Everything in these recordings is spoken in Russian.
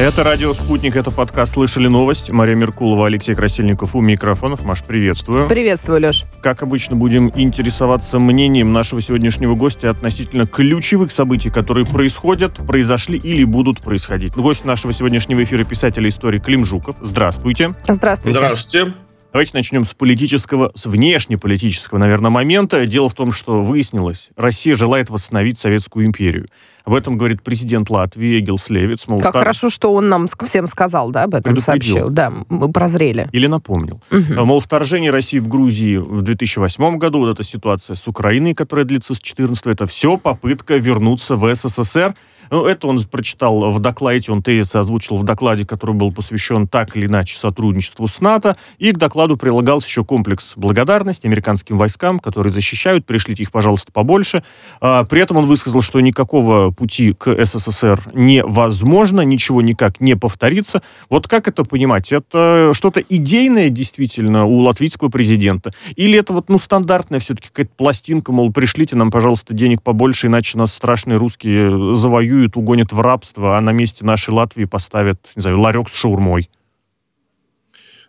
Это «Радио Спутник», это подкаст «Слышали новость». Мария Меркулова, Алексей Красильников у микрофонов. Маш, приветствую. Приветствую, Леш. Как обычно, будем интересоваться мнением нашего сегодняшнего гостя относительно ключевых событий, которые происходят, произошли или будут происходить. Гость нашего сегодняшнего эфира — писатель и историк Клим Жуков. Здравствуйте. Здравствуйте. Здравствуйте. Давайте начнем с политического, с внешнеполитического, наверное, момента. Дело в том, что выяснилось, Россия желает восстановить Советскую империю. Об этом говорит президент Латвии Эгилс Левитс. Мол, как хорошо, что он нам всем сказал, да, об этом сообщил. Да, мы прозрели. Или напомнил. Угу. Мол, вторжение России в Грузию в 2008 году, вот эта ситуация с Украиной, которая длится с 2014, это все попытка вернуться в СССР. Ну, это он прочитал в докладе, он тезисы озвучил в докладе, который был посвящен так или иначе сотрудничеству с НАТО, и к докладу прилагался еще комплекс благодарности американским войскам, которые защищают, пришлите их, пожалуйста, побольше. При этом он высказал, что никакого пути к СССР невозможно, ничего никак не повторится. Вот как это понимать? Это что-то идейное действительно у латвийского президента? Или это вот, ну, стандартная все-таки какая-то пластинка, мол, пришлите нам, пожалуйста, денег побольше, иначе нас страшные русские завоюют, угонят в рабство, а на месте нашей Латвии поставят, не знаю, ларек с шаурмой?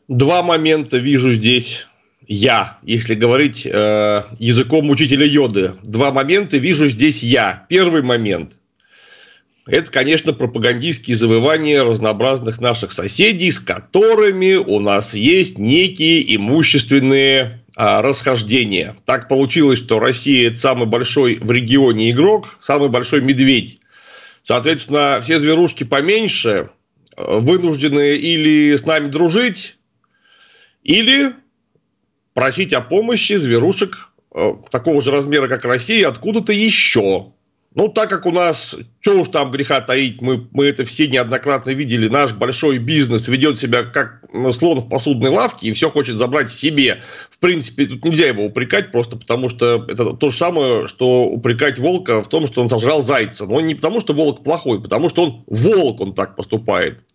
Два момента вижу здесь я, если говорить языком учителя Йоды. Два момента вижу здесь я. Первый момент – это, конечно, пропагандистские завывания разнообразных наших соседей, с которыми у нас есть некие имущественные расхождения. Так получилось, что Россия – это самый большой в регионе игрок, самый большой медведь. Соответственно, все зверушки поменьше вынуждены или с нами дружить, или просить о помощи зверушек такого же размера, как Россия, откуда-то еще. Ну, так как у нас, что уж там греха таить, мы это все неоднократно видели, наш большой бизнес ведет себя как слон в посудной лавке и все хочет забрать себе. В принципе, тут нельзя его упрекать просто потому, что это то же самое, что упрекать волка в том, что он сожрал зайца. Но не потому, что волк плохой, потому что он волк, он так поступает.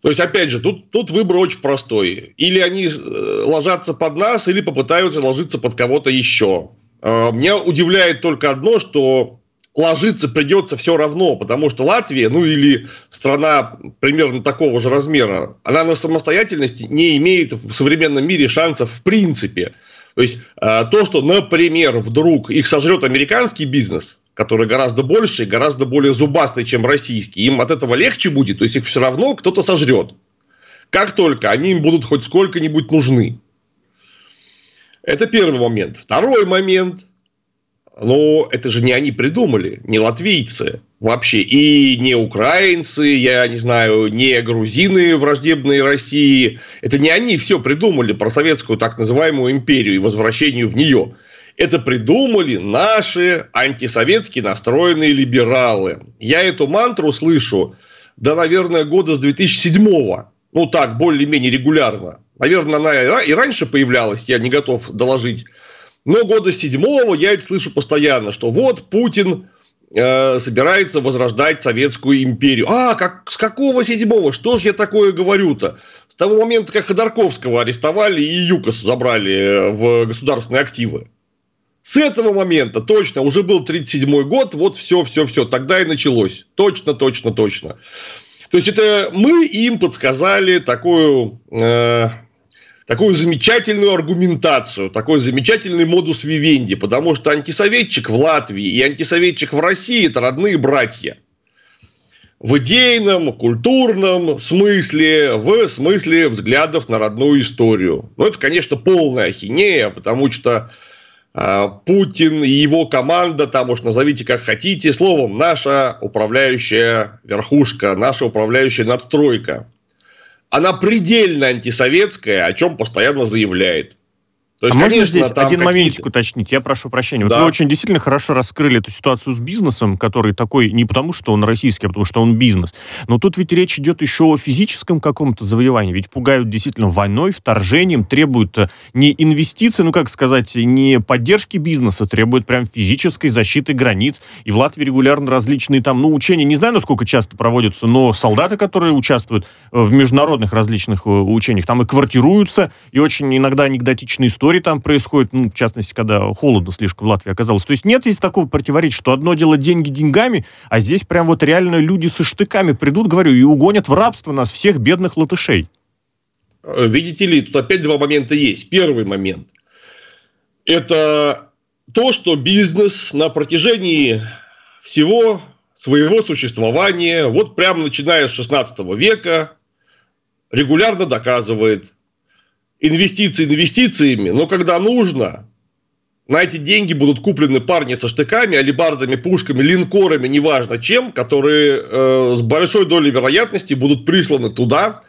То есть, опять же, тут выбор очень простой. Или они ложатся под нас, или попытаются ложиться под кого-то еще. Меня удивляет только одно, что ложиться придется все равно, потому что Латвия, ну или страна примерно такого же размера, она на самостоятельности не имеет в современном мире шансов в принципе. То есть то, что, например, вдруг их сожрет американский бизнес, который гораздо больше и гораздо более зубастый, чем российский, им от этого легче будет, то есть их все равно кто-то сожрет. Как только они им будут хоть сколько-нибудь нужны. Это первый момент. Второй момент. Ну, это же не они придумали, не латвийцы вообще, и не украинцы, я не знаю, не грузины враждебные России. Это не они все придумали про советскую так называемую империю и возвращение в нее. Это придумали наши антисоветски настроенные либералы. Я эту мантру слышу, да, наверное, года с 2007-го. Ну, так, более-менее регулярно. Наверное, она и раньше появлялась, я не готов доложить. Но года с 2007-го я это слышу постоянно, что вот Путин собирается возрождать Советскую империю. С какого 7-го? Что же я такое говорю-то? С того момента, как Ходорковского арестовали и ЮКОС забрали в государственные активы. С этого момента точно, уже был 1937 год, вот все, тогда и началось. Точно. То есть, это мы им подсказали такую замечательную аргументацию, такой замечательный модус вивенди, потому что антисоветчик в Латвии и антисоветчик в России – это родные братья. В идейном, культурном смысле, в смысле взглядов на родную историю. Но это, конечно, полная ахинея, потому что Путин и его команда, там уж назовите как хотите, словом, наша управляющая верхушка, наша управляющая надстройка, она предельно антисоветская, о чем постоянно заявляет. То есть, можно здесь один моментик уточнить? Я прошу прощения. Да. Вот вы очень действительно хорошо раскрыли эту ситуацию с бизнесом, который такой не потому, что он российский, а потому, что он бизнес. Но тут ведь речь идет еще о физическом каком-то завоевании. Ведь пугают действительно войной, вторжением, требуют не инвестиций, ну, как сказать, не поддержки бизнеса, требуют прям физической защиты границ. И в Латвии регулярно различные там, ну, учения, не знаю, насколько часто проводятся, но солдаты, которые участвуют в международных различных учениях, там и квартируются, и очень иногда анекдотичные истории, историй там происходит, ну, в частности, когда холодно слишком в Латвии оказалось. То есть нет здесь такого противоречия, что одно дело деньги деньгами, а здесь прям вот реально люди со штыками придут, говорю, и угонят в рабство нас всех бедных латышей. Видите ли, тут опять два момента есть. Первый момент – это то, что бизнес на протяжении всего своего существования, вот прямо начиная с 16 века, регулярно доказывает инвестиции инвестициями, но когда нужно, на эти деньги будут куплены парни со штыками, алебардами, пушками, линкорами, неважно чем, которые с большой долей вероятности будут присланы туда,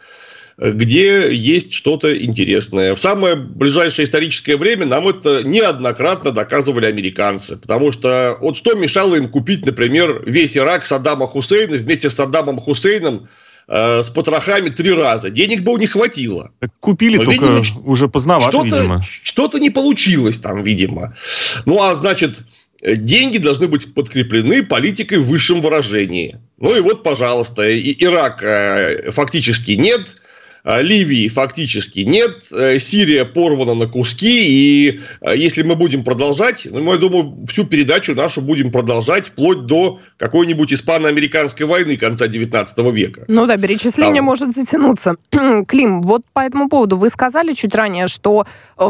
где есть что-то интересное. В самое ближайшее историческое время нам это неоднократно доказывали американцы. Потому что вот что мешало им купить, например, весь Ирак Саддама Хусейна вместе с Саддамом Хусейном с потрохами 3 раза. Денег бы у них хватило. Так купили, но, только видимо, уже поздновато, видимо. Что-то не получилось там, видимо. Ну, а значит, деньги должны быть подкреплены политикой в высшем выражении. Ну, и вот, пожалуйста, Ирак фактически нет, Ливии фактически нет, Сирия порвана на куски, и если мы будем продолжать, ну, я думаю, всю передачу нашу будем продолжать вплоть до какой-нибудь испано-американской войны конца 19 века. Ну да, перечисление может затянуться. Клим, вот по этому поводу вы сказали чуть ранее, что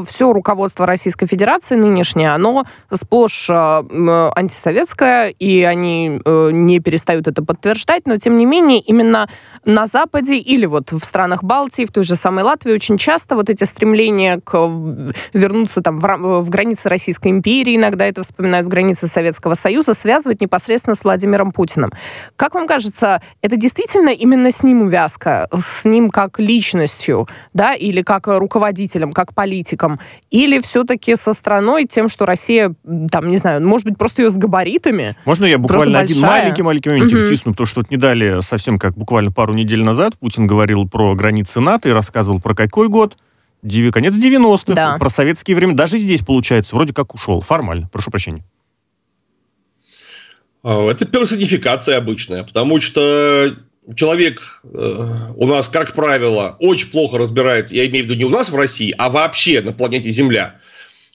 все руководство Российской Федерации нынешнее, оно сплошь антисоветское, и они не перестают это подтверждать, но тем не менее именно на Западе или вот в странах Балтии, в той же самой Латвии очень часто вот эти стремления к вернуться там в границы Российской империи, иногда это вспоминают в границы Советского Союза, связывают непосредственно с Владимиром Путиным. Как вам кажется, это действительно именно с ним увязка, с ним как личностью, да, или как руководителем, как политиком, или все-таки со страной тем, что Россия, там, не знаю, может быть, просто ее с габаритами? Можно я буквально один маленький момент втисну, потому что вот не дали совсем как буквально пару недель назад Путин говорил про границы НАТО и рассказывал про какой год? Конец 90-х, да. Про советские времена. Даже здесь, получается, вроде как ушел. Формально. Прошу прощения. Это персонификация обычная, потому что человек у нас, как правило, очень плохо разбирается, я имею в виду не у нас в России, а вообще на планете Земля,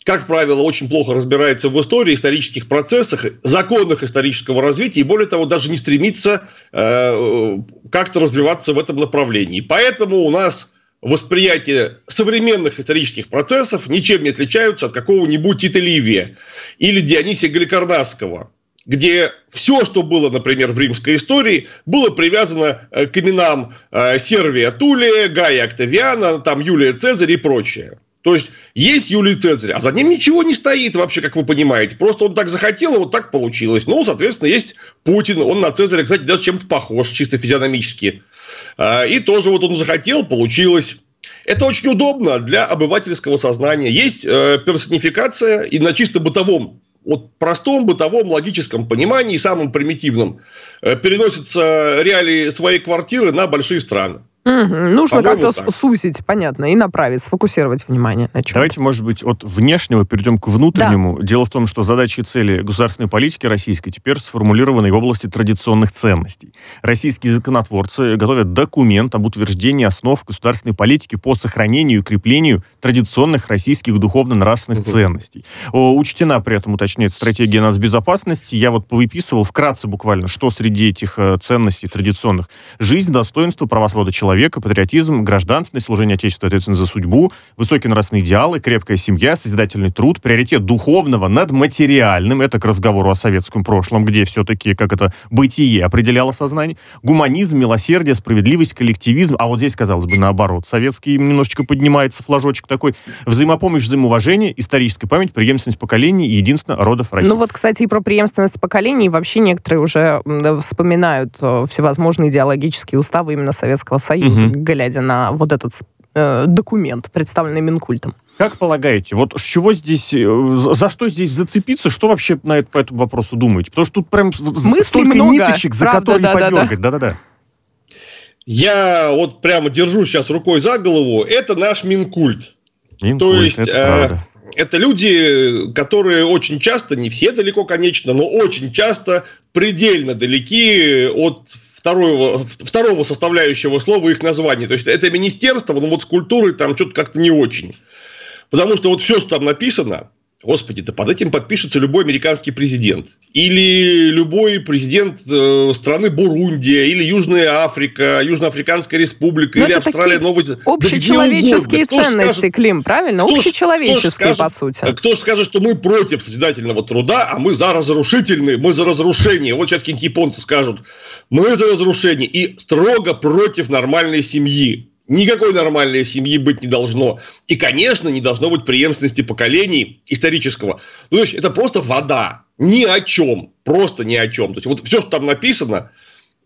как правило, очень плохо разбирается в истории, исторических процессах, законах исторического развития и, более того, даже не стремится как-то развиваться в этом направлении. Поэтому у нас восприятие современных исторических процессов ничем не отличаются от какого-нибудь Тита Ливия или Дионисия Галикарнасского, где все, что было, например, в римской истории, было привязано к именам Сервия Тулия, Гая Октавиана, там, Юлия Цезарь и прочее. То есть Юлий Цезарь, а за ним ничего не стоит вообще, как вы понимаете. Просто он так захотел, и вот так получилось. Ну, соответственно, есть Путин. Он на Цезаря, кстати, даже чем-то похож, чисто физиономически. И тоже вот он захотел, получилось. Это очень удобно для обывательского сознания. Есть персонификация и на чисто бытовом, вот простом бытовом логическом понимании, самом примитивном, переносятся реалии своей квартиры на большие страны. Нужно как-то сусить, понятно, и направить, сфокусировать внимание на чем-то. Давайте, может быть, от внешнего перейдем к внутреннему. Да. Дело в том, что задачи и цели государственной политики российской теперь сформулированы в области традиционных ценностей. Российские законотворцы готовят документ об утверждении основ государственной политики по сохранению и укреплению традиционных российских духовно-нравственных ценностей. Учтена при этом, уточняет, стратегия нацбезопасности. Я вот повыписывал вкратце буквально, что среди этих ценностей традиционных. Жизнь, достоинство, права, свобода человека, патриотизм, гражданственность, служение Отечеству, ответственность за судьбу, высокие нравственные идеалы, крепкая семья, созидательный труд, приоритет духовного над материальным, это к разговору о советском прошлом, где все-таки, как это, бытие определяло сознание, гуманизм, милосердие, справедливость, коллективизм, а вот здесь, казалось бы, наоборот, советский немножечко поднимается флажочек такой, взаимопомощь, взаимоуважение, историческая память, преемственность поколений и единство родов России. Ну вот, кстати, и про преемственность поколений вообще некоторые уже вспоминают всевозможные идеологические уставы именно Советского Союза. Глядя на вот этот документ, представленный Минкультом. Как полагаете, вот с чего здесь, за что здесь зацепиться, что вообще по этому вопросу думаете? Потому что тут прям мысли столько много, ниточек, за правда, которые подергать. Да-да-да. Я вот прямо держу сейчас рукой за голову. Это наш Минкульт. То есть это люди, которые очень часто, не все далеко, конечно, но очень часто предельно далеки от второго составляющего слова их названия. То есть это министерство, но вот с культурой там что-то как-то не очень. Потому что вот все, что там написано, господи-то, под этим подпишется любой американский президент. Или любой президент страны Бурундия, или Южная Африка, Южноафриканская республика, но или Австралия, Новая Зеландия. Общечеловеческие ценности, скажет, Клим, правильно? Общечеловеческие, по сути. Кто же скажет, что мы против созидательного труда, а мы за разрушительные, мы за разрушение. Вот сейчас какие-нибудь японцы скажут, мы за разрушение и строго против нормальной семьи. Никакой нормальной семьи быть не должно. И, конечно, не должно быть преемственности поколений исторического. Ну, то есть, это просто вода. Ни о чем. Просто ни о чем. То есть, вот все, что там написано,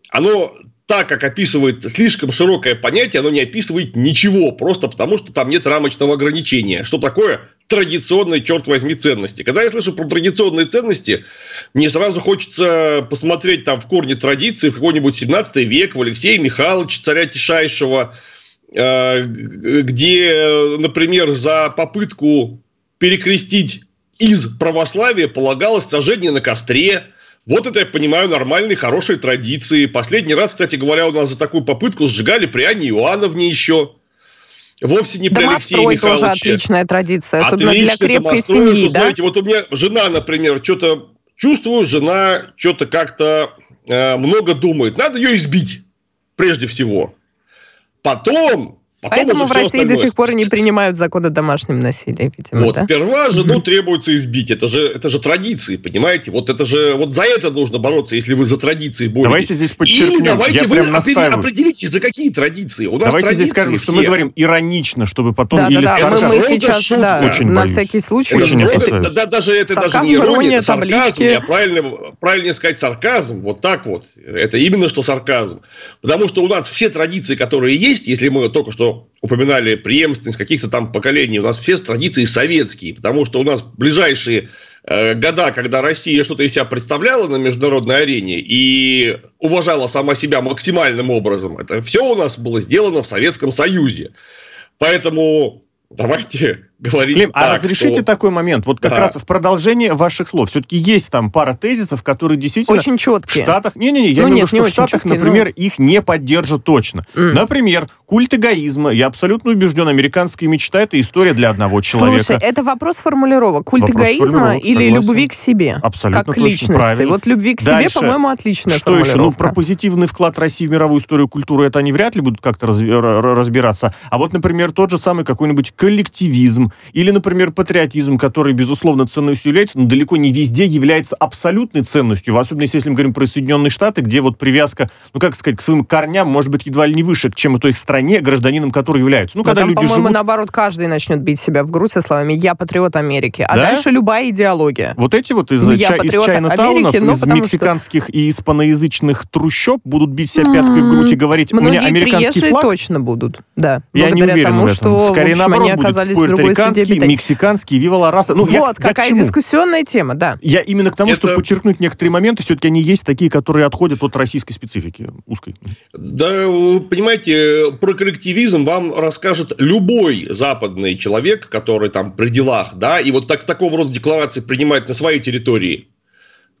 оно так, как описывает слишком широкое понятие, оно не описывает ничего. Просто потому, что там нет рамочного ограничения. Что такое традиционные, черт возьми, ценности? Когда я слышу про традиционные ценности, мне сразу хочется посмотреть там в корне традиции в какой-нибудь 17 век, в Алексея Михайловича, царя Тишайшего, где, например, за попытку перекрестить из православия полагалось сожжение на костре. Вот это, я понимаю, нормальные, хорошие традиции. Последний раз, кстати говоря, у нас за такую попытку сжигали при Анне Иоанновне еще. Вовсе не при Алексее Михайловиче. Домострой тоже отличная традиция, особенно для крепкой семьи. Да? Знаете, вот у меня жена, например, что-то чувствую, жена что-то как-то много думает. Надо ее избить прежде всего. Потом поэтому в России остальное. До сих пор не принимают закон о домашнем насилии, видимо. Вот, да? Сперва жену требуется избить. Это же традиции, понимаете? Вот это же вот за это нужно бороться, если вы за традиции боретесь. Давайте здесь подчеркнем. Или давайте я определитесь, за какие традиции. У нас давайте традиции здесь скажем, что мы говорим иронично, чтобы потом... на всякий случай. Это даже не ирония, это сарказм. Я правильнее сказать сарказм. Вот так вот. Это именно что сарказм. Потому что у нас все традиции, которые есть, если мы только что упоминали преемственность каких-то там поколений, у нас все традиции советские, потому что у нас ближайшие года, когда Россия что-то из себя представляла на международной арене и уважала сама себя максимальным образом, это все у нас было сделано в Советском Союзе. Поэтому давайте говорить Клим, так, разрешите такой момент? Вот как раз в продолжении ваших слов. Все-таки есть там пара тезисов, которые действительно... Очень четкие. В Штатах... Я не говорю, что в Штатах, четкие, например, их не поддержат точно. Например, культ эгоизма. Я абсолютно убежден, американская мечта — это история для одного человека. Слушай, это вопрос формулировок. Культ эгоизма или любви к себе? Абсолютно как к личности. Правильно. Вот любви к себе, по-моему, отличная формулировка. Что еще? Про позитивный вклад России в мировую историю и культуру это они вряд ли будут как-то разбираться. А вот, например, тот же самый какой-нибудь коллективизм или, например, патриотизм, который, безусловно, ценностью является, но далеко не везде является абсолютной ценностью, особенно если мы говорим про Соединенные Штаты, где вот привязка, к своим корням, может быть, едва ли не выше, чем и той их стране, гражданином которой являются. Когда там, люди по-моему, наоборот, каждый начнет бить себя в грудь со словами «я патриот Америки», а дальше любая идеология. Вот эти вот из Чайнатаунов, из мексиканских и испаноязычных трущоб будут бить себя пяткой в грудь и говорить «у меня американский флаг». Точно будут, да. Я не уверен в этом. Скорее, наоборот, оказались в другой среде обитания. Мексиканский, вива ла раса. Какая дискуссионная тема, да. Я именно к тому, чтобы подчеркнуть некоторые моменты, все-таки они есть такие, которые отходят от российской специфики узкой. Да, вы понимаете, про коллективизм вам расскажет любой западный человек, который там при делах, да, и вот такого рода декларации принимает на своей территории.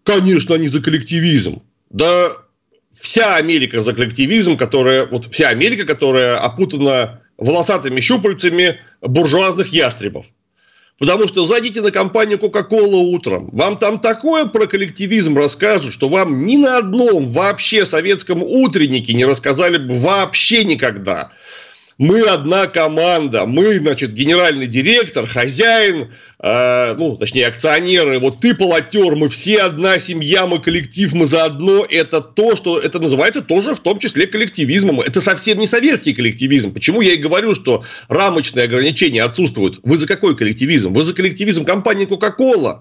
Конечно, они за коллективизм. Да, вся Америка за коллективизм, которая опутана волосатыми щупальцами буржуазных ястребов. Потому что зайдите на компанию Coca-Cola утром, вам там такое про коллективизм расскажут, что вам ни на одном вообще советском утреннике не рассказали бы вообще никогда. Мы одна команда, мы, генеральный директор, хозяин, акционеры, вот ты полотер, мы все одна семья, мы коллектив, мы заодно. Это то, что это называется тоже в том числе коллективизмом. Это совсем не советский коллективизм. Почему я и говорю, что рамочные ограничения отсутствуют? Вы за какой коллективизм? Вы за коллективизм компании Coca-Cola?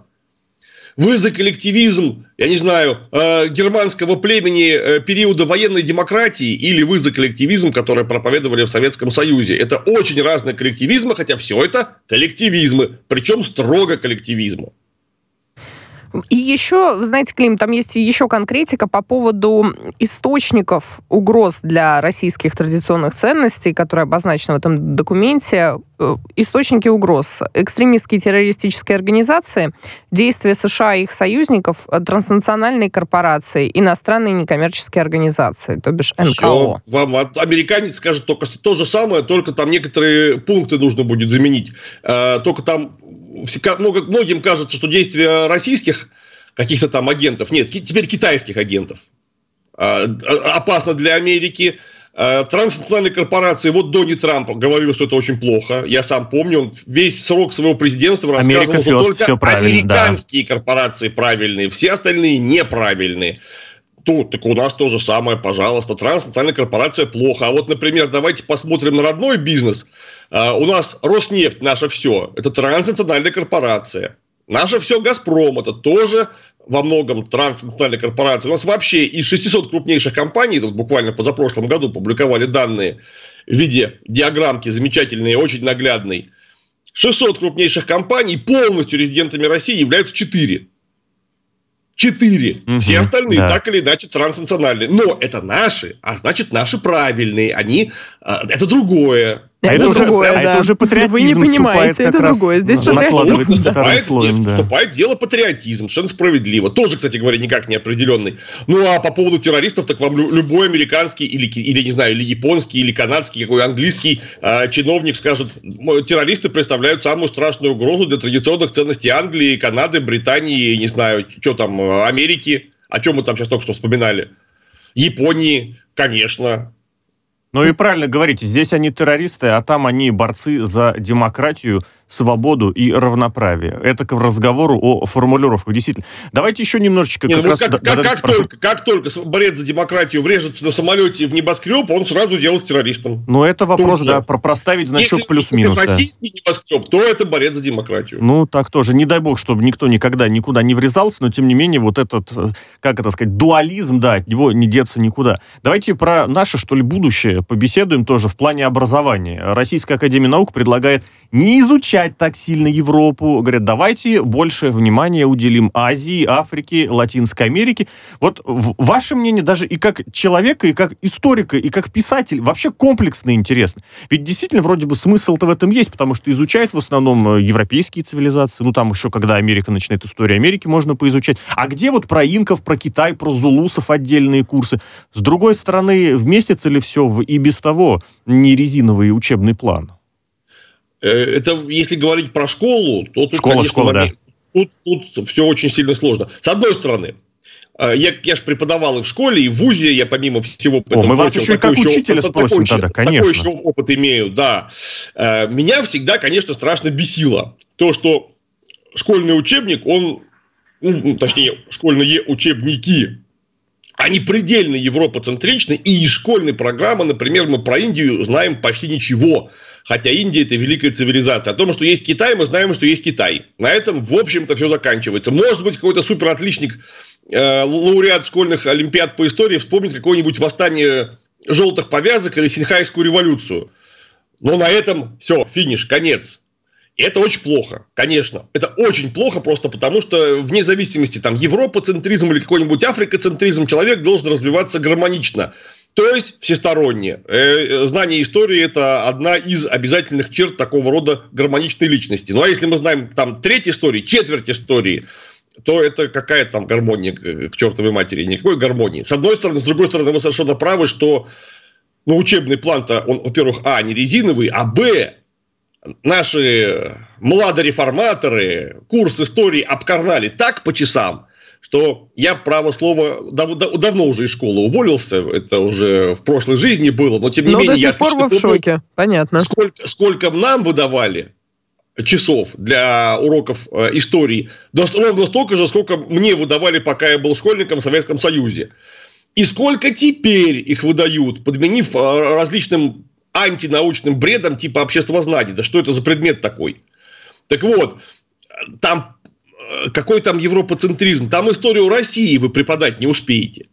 Вы за коллективизм, германского племени периода военной демократии, или вы за коллективизм, который проповедовали в Советском Союзе? Это очень разные коллективизмы, хотя все это коллективизмы, причем строго коллективизмы. И еще, вы знаете, Клим, там есть еще конкретика по поводу источников угроз для российских традиционных ценностей, которые обозначены в этом документе. Источники угроз. Экстремистские террористические организации, действия США и их союзников, транснациональные корпорации, иностранные некоммерческие организации, то бишь НКО. Все. Вам американец скажет только то же самое, только там некоторые пункты нужно будет заменить. Только там многим кажется, что действия российских каких-то там агентов, нет, теперь китайских агентов, опасно для Америки. Транснациональные корпорации, вот Донни Трамп говорил, что это очень плохо. Я сам помню, он весь срок своего президентства рассказывал, что только американские корпорации правильные, все остальные неправильные. Так у нас то же самое, пожалуйста. Транснациональная корпорация плохо. А вот, например, давайте посмотрим на родной бизнес. У нас Роснефть, наше все, это транснациональная корпорация. Наше все Газпром, это тоже во многом транснациональная корпорация. У нас вообще из 600 крупнейших компаний, вот буквально позапрошлом году публиковали данные в виде диаграммки замечательной, очень наглядной. 600 крупнейших компаний полностью резидентами России являются 4. 4. Угу, все остальные, да, так или иначе, транснациональные. Но это наши, а значит, наши правильные. Они... Это другое. Это уже патриотизм. Вы не понимаете, это другое. Здесь вступает в дело патриотизм, совершенно справедливо. Тоже, кстати говоря, никак не определенный. Ну, а по поводу террористов, так вам любой американский или японский, или канадский, какой английский чиновник скажет, террористы представляют самую страшную угрозу для традиционных ценностей Англии, Канады, Британии, не знаю, что там, Америки, о чем мы там сейчас только что вспоминали, Японии, конечно. Ну и правильно говорите, здесь они террористы, а там они борцы за демократию, свободу и равноправие. Это к разговору о формулировках. Действительно. Давайте еще немножечко... Как только борец за демократию врежется на самолете в небоскреб, он сразу делается террористом. Но это вопрос, да, про проставить значок если плюс-минус. Если российский небоскреб, то это борец за демократию. Ну, так тоже. Не дай бог, чтобы никто никогда никуда не врезался, но тем не менее вот этот, дуализм, да, от него не деться никуда. Давайте про наше, что ли, будущее побеседуем тоже в плане образования. Российская академия наук предлагает не изучать так сильно Европу. Говорят, давайте больше внимания уделим Азии, Африке, Латинской Америке. Вот ваше мнение даже и как человека, и как историка, и как писатель вообще комплексно интересно. Ведь действительно вроде бы смысл-то в этом есть, потому что изучают в основном европейские цивилизации. Ну там еще когда Америка начинает, историю Америки можно поизучать. А где вот про инков, про Китай, про зулусов отдельные курсы? С другой стороны, вместится ли все в и без того не резиновый учебный план? Это, если говорить про школу, то тут, тут все очень сильно сложно. С одной стороны, я же преподавал и в школе, и в ВУЗе, я помимо всего... мы вас еще и как учителя спросим тогда, конечно. Такой еще опыт имею, да. Меня всегда, конечно, страшно бесило то, что школьный учебник, школьные учебники, они предельно европоцентричны, и из школьной программы, например, мы про Индию знаем почти ничего. Хотя Индия – это великая цивилизация. О том, что есть Китай, мы знаем, что есть Китай. На этом, в общем-то, все заканчивается. Может быть, какой-то суперотличник, лауреат школьных олимпиад по истории вспомнит какое-нибудь восстание желтых повязок или Синьхайскую революцию. Но на этом все, финиш, конец. И это очень плохо, конечно. Это очень плохо просто потому, что вне зависимости, там, европоцентризм или какой-нибудь африкоцентризм, человек должен развиваться гармонично. То есть всесторонне. Знание истории – это одна из обязательных черт такого рода гармоничной личности. Ну, а если мы знаем там треть истории, четверть истории, то это какая там гармония к чертовой матери? Никакой гармонии. С одной стороны. С другой стороны, мы совершенно правы, что учебный план-то, он, во-первых, не резиновый, а б... Наши младореформаторы курс истории обкарнали так по часам, что я, право слово, давно уже из школы уволился. Это уже в прошлой жизни было, но тем не менее... я до сих пор вы в шоке, понятно. Сколько нам выдавали часов для уроков истории, ровно столько же, сколько мне выдавали, пока я был школьником в Советском Союзе. И сколько теперь их выдают, подменив различным... антинаучным бредом типа обществознания. Да что это за предмет такой? Так вот, там какой там европоцентризм? Там историю России вы преподать не успеете.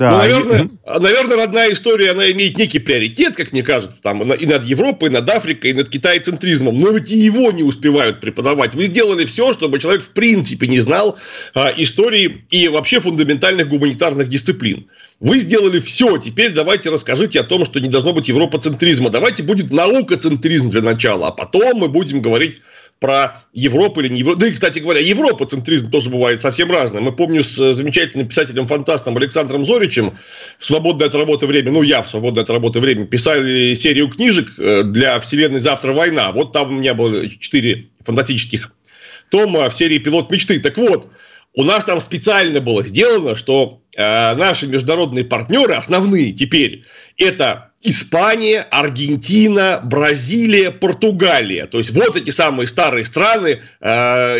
Да. Ну, наверное, родная история, она имеет некий приоритет, как мне кажется, там, и над Европой, и над Африкой, и над Китай-центризмом. Но ведь и его не успевают преподавать. Мы сделали все, чтобы человек в принципе не знал истории и вообще фундаментальных гуманитарных дисциплин. Вы сделали все, теперь давайте расскажите о том, что не должно быть европоцентризма. Давайте будет наукоцентризм для начала, а потом мы будем говорить про Европу или не Европу. Да и, кстати говоря, европоцентризм тоже бывает совсем разным. Мы помню с замечательным писателем-фантастом Александром Зоричем в свободное от работы время, я в свободное от работы время, писали серию книжек для вселенной «Завтра война». Вот там у меня было 4 фантастических тома в серии «Пилот мечты». Так вот, у нас там специально было сделано, что наши международные партнеры, основные теперь, это Испания, Аргентина, Бразилия, Португалия. То есть, вот эти самые старые страны,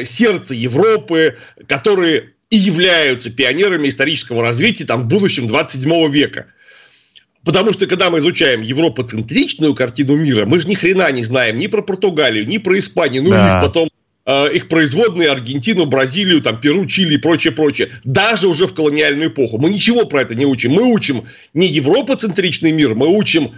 сердце Европы, которые и являются пионерами исторического развития там, в будущем 27 века. Потому что, когда мы изучаем европоцентричную картину мира, мы же ни хрена не знаем ни про Португалию, ни про Испанию. Ну, да. И потом их производные: Аргентину, Бразилию, там, Перу, Чили и прочее. Даже уже в колониальную эпоху. Мы ничего про это не учим. Мы учим не европоцентричный мир, мы учим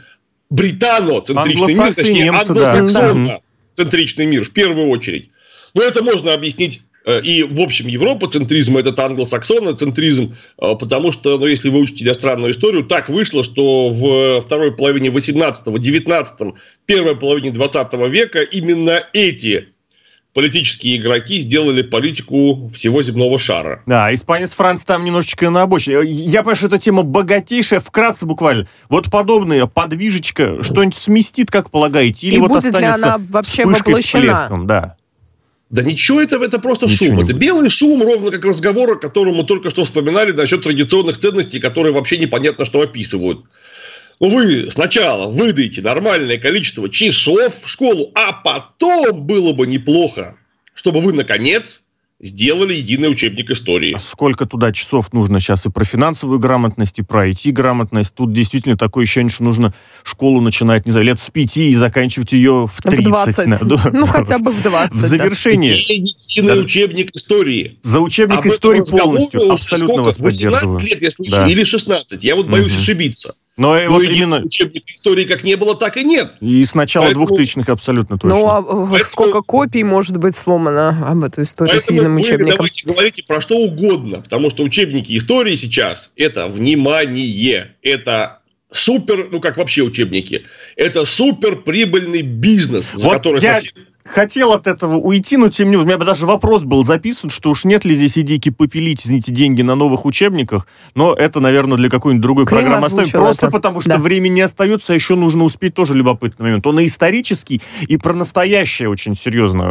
британоцентричный мир, точнее, англосаксоноцентричный мир в первую очередь. Но это можно объяснить. И, в общем, европоцентризм – это англосаксоноцентризм, потому что, если вы учите иностранную историю, так вышло, что во второй половине 18-го, 19-м, первой половине 20 века именно эти политические игроки сделали политику всего земного шара. Да, Испания с Францией там немножечко на обочине. Я понимаю, что эта тема богатейшая. Вкратце буквально. Вот подобная подвижечка что-нибудь сместит, как полагаете? Или и вот будет останется ли она вообще вспышкой воплощена? С плеском? Да. Да ничего этого, это просто ничего шум. Это белый шум, ровно как разговор, о котором мы только что вспоминали насчет традиционных ценностей, которые вообще непонятно что описывают. Вы сначала выдайте нормальное количество часов в школу, а потом было бы неплохо, чтобы вы, наконец, сделали единый учебник истории. А сколько туда часов нужно сейчас и про финансовую грамотность, и про IT-грамотность? Тут действительно такое ощущение, что нужно школу начинать, не знаю, лет с 5 и заканчивать ее в 30. В 20. Ну, хотя бы в 20. В завершение. Единый учебник истории. За учебник истории полностью. Абсолютно вас поддерживаю. 18 лет, если не или 16. Я боюсь ошибиться. Но вот именно учебника истории как не было, так и нет. И с начала 2000-х абсолютно точно. Ну, сколько копий может быть сломано об этой истории с единым учебником? Давайте говорите про что угодно, потому что учебники истории сейчас – это внимание, это супер, как вообще учебники, это суперприбыльный бизнес, за который совсем... Хотел от этого уйти, но тем не менее. У меня даже вопрос был записан, что уж нет ли здесь идейки попилить, извините, деньги на новых учебниках, но это, наверное, для какой-нибудь другой Клим программы оставим. Просто это. Потому, что времени не остается, а еще нужно успеть тоже любопытный момент. Он и исторический, и про настоящее очень серьезно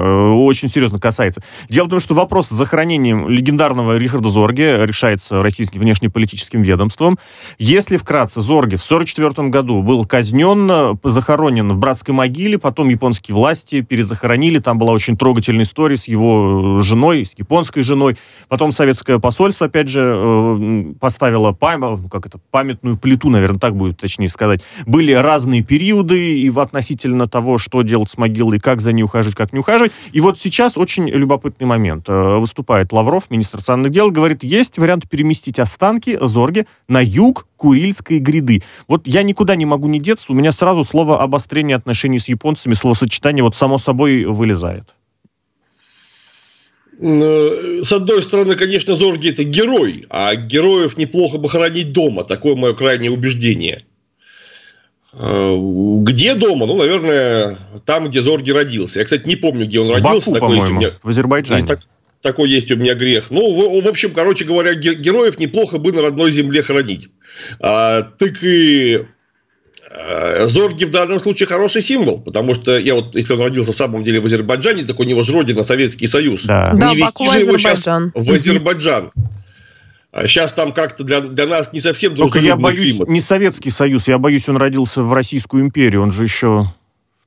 касается. Дело в том, что вопрос с захоронением легендарного Рихарда Зорге решается российским внешнеполитическим ведомством. Если вкратце, Зорге в 1944 году был казнен, захоронен в братской могиле, потом японские власти перезахоронили, там была очень трогательная история с его женой, с японской женой. Потом советское посольство, опять же, поставило памятную плиту, наверное, так будет точнее сказать. Были разные периоды и относительно того, что делать с могилой, как за ней ухаживать, как не ухаживать. И вот сейчас очень любопытный момент. Выступает Лавров, министр иностранных дел, говорит, есть вариант переместить останки Зорге на юг Курильской гряды. Вот я никуда не могу не деться, у меня сразу слово обострение отношений с японцами, словосочетание вот само собой вылезает. С одной стороны, конечно, Зорге – это герой, а героев неплохо бы хоронить дома, такое мое крайнее убеждение. Где дома? Наверное, там, где Зорге родился. Я, кстати, не помню, где он родился. Баку, по-моему, в Азербайджане. Такой есть у меня грех. В общем, героев неплохо бы на родной земле хоронить. Так и Зорге в данном случае хороший символ, потому что если он родился в самом деле в Азербайджане, так у него же родина Советский Союз. Да. Не везти же его сейчас в Азербайджан. Сейчас там как-то для нас не совсем дружелюбный климат. Только я боюсь, не Советский Союз, я боюсь, он родился в Российскую империю, он же еще...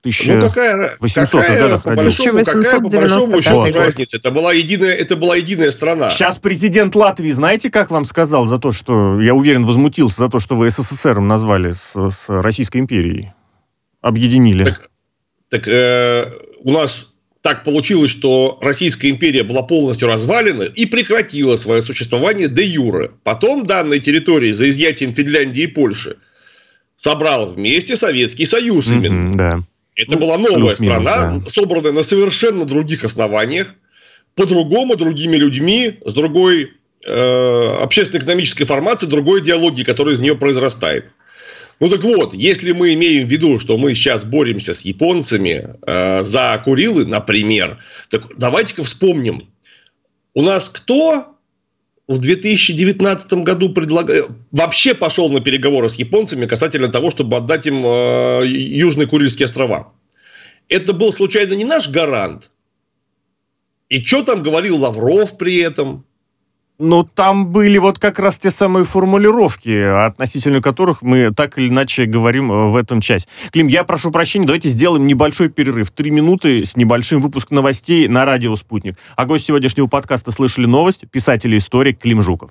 1800-х годах родился. Какая, по большому счету, разница? Это была единая страна. Сейчас президент Латвии, знаете, как вам сказал за то, что, я уверен, возмутился за то, что вы СССРом назвали с Российской империей? Объединили. Так у нас так получилось, что Российская империя была полностью развалена и прекратила свое существование де юре. Потом данные территории за изъятием Финляндии и Польши собрал вместе Советский Союз именно. Mm-hmm, да. Это была новая страна, да, собранная на совершенно других основаниях, по-другому, другими людьми, с другой общественно-экономической формацией, другой идеологией, которая из нее произрастает. Ну так вот, если мы имеем в виду, что мы сейчас боремся с японцами за Курилы, например, так давайте-ка вспомним. У нас кто в 2019 году вообще пошел на переговоры с японцами касательно того, чтобы отдать им Южные Курильские острова? Это был, случайно, не наш гарант? И что там говорил Лавров при этом? Ну, там были вот как раз те самые формулировки, относительно которых мы так или иначе говорим в этом части. Клим, я прошу прощения, давайте сделаем небольшой перерыв. 3 минуты с небольшим выпуском новостей на радио «Спутник». А гость сегодняшнего подкаста «Слышали новость» — писатель и историк Клим Жуков.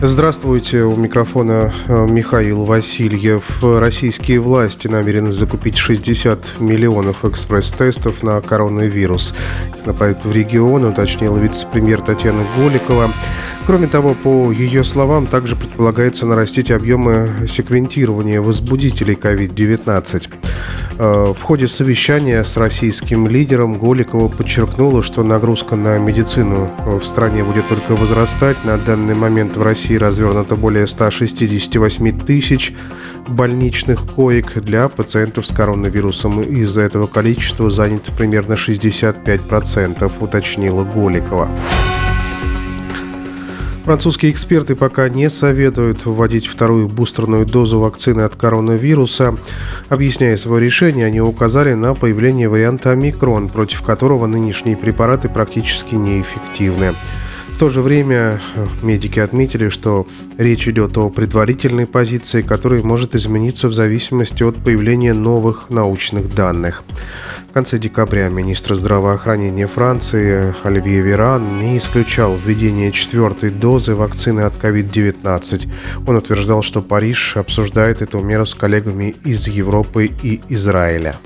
Здравствуйте. У микрофона Михаил Васильев. Российские власти намерены закупить 60 миллионов экспресс-тестов на коронавирус. Их направят в регионы, уточнила вице-премьер Татьяна Голикова. Кроме того, по ее словам, также предполагается нарастить объемы секвентирования возбудителей COVID-19. В ходе совещания с российским лидером Голикова подчеркнула, что нагрузка на медицину в стране будет только возрастать. На данный момент в России развернуто более 168 тысяч больничных коек для пациентов с коронавирусом. Из-за этого количества занято примерно 65%, уточнила Голикова. Французские эксперты пока не советуют вводить вторую бустерную дозу вакцины от коронавируса. Объясняя свое решение, они указали на появление варианта омикрон, против которого нынешние препараты практически неэффективны. В то же время медики отметили, что речь идет о предварительной позиции, которая может измениться в зависимости от появления новых научных данных. В конце декабря министр здравоохранения Франции Оливье Веран не исключал введение 4-й дозы вакцины от COVID-19. Он утверждал, что Париж обсуждает эту меру с коллегами из Европы и Израиля.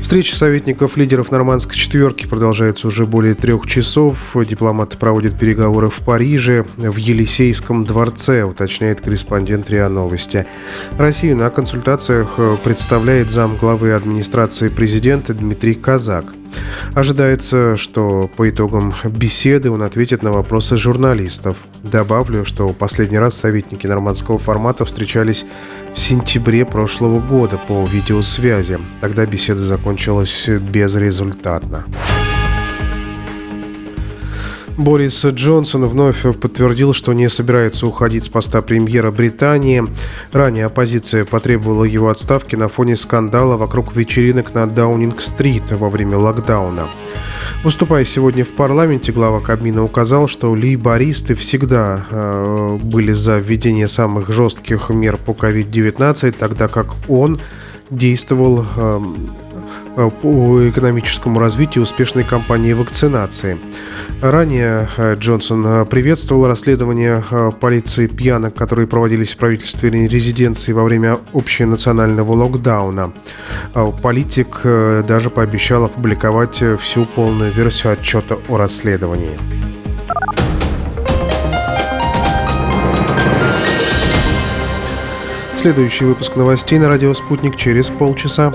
Встреча советников лидеров Нормандской четверки продолжается уже более 3 часов. Дипломаты проводят переговоры в Париже, в Елисейском дворце, уточняет корреспондент РИА Новости. Россию на консультациях представляет замглавы администрации президента Дмитрий Козак. Ожидается, что по итогам беседы он ответит на вопросы журналистов. Добавлю, что последний раз советники нормандского формата встречались в сентябре прошлого года по видеосвязи. Тогда беседа закончилась безрезультатно. Борис Джонсон вновь подтвердил, что не собирается уходить с поста премьера Британии. Ранее оппозиция потребовала его отставки на фоне скандала вокруг вечеринок на Даунинг-стрит во время локдауна. Выступая сегодня в парламенте, глава Кабмина указал, что лейбористы всегда были за введение самых жестких мер по COVID-19, тогда как он действовал по экономическому развитию успешной кампании вакцинации. Ранее Джонсон приветствовал расследование полиции пьянок, которые проводились в правительственной резиденции во время общенационального локдауна. Политик даже пообещал опубликовать всю полную версию отчета о расследовании. Следующий выпуск новостей на радио «Спутник» через полчаса.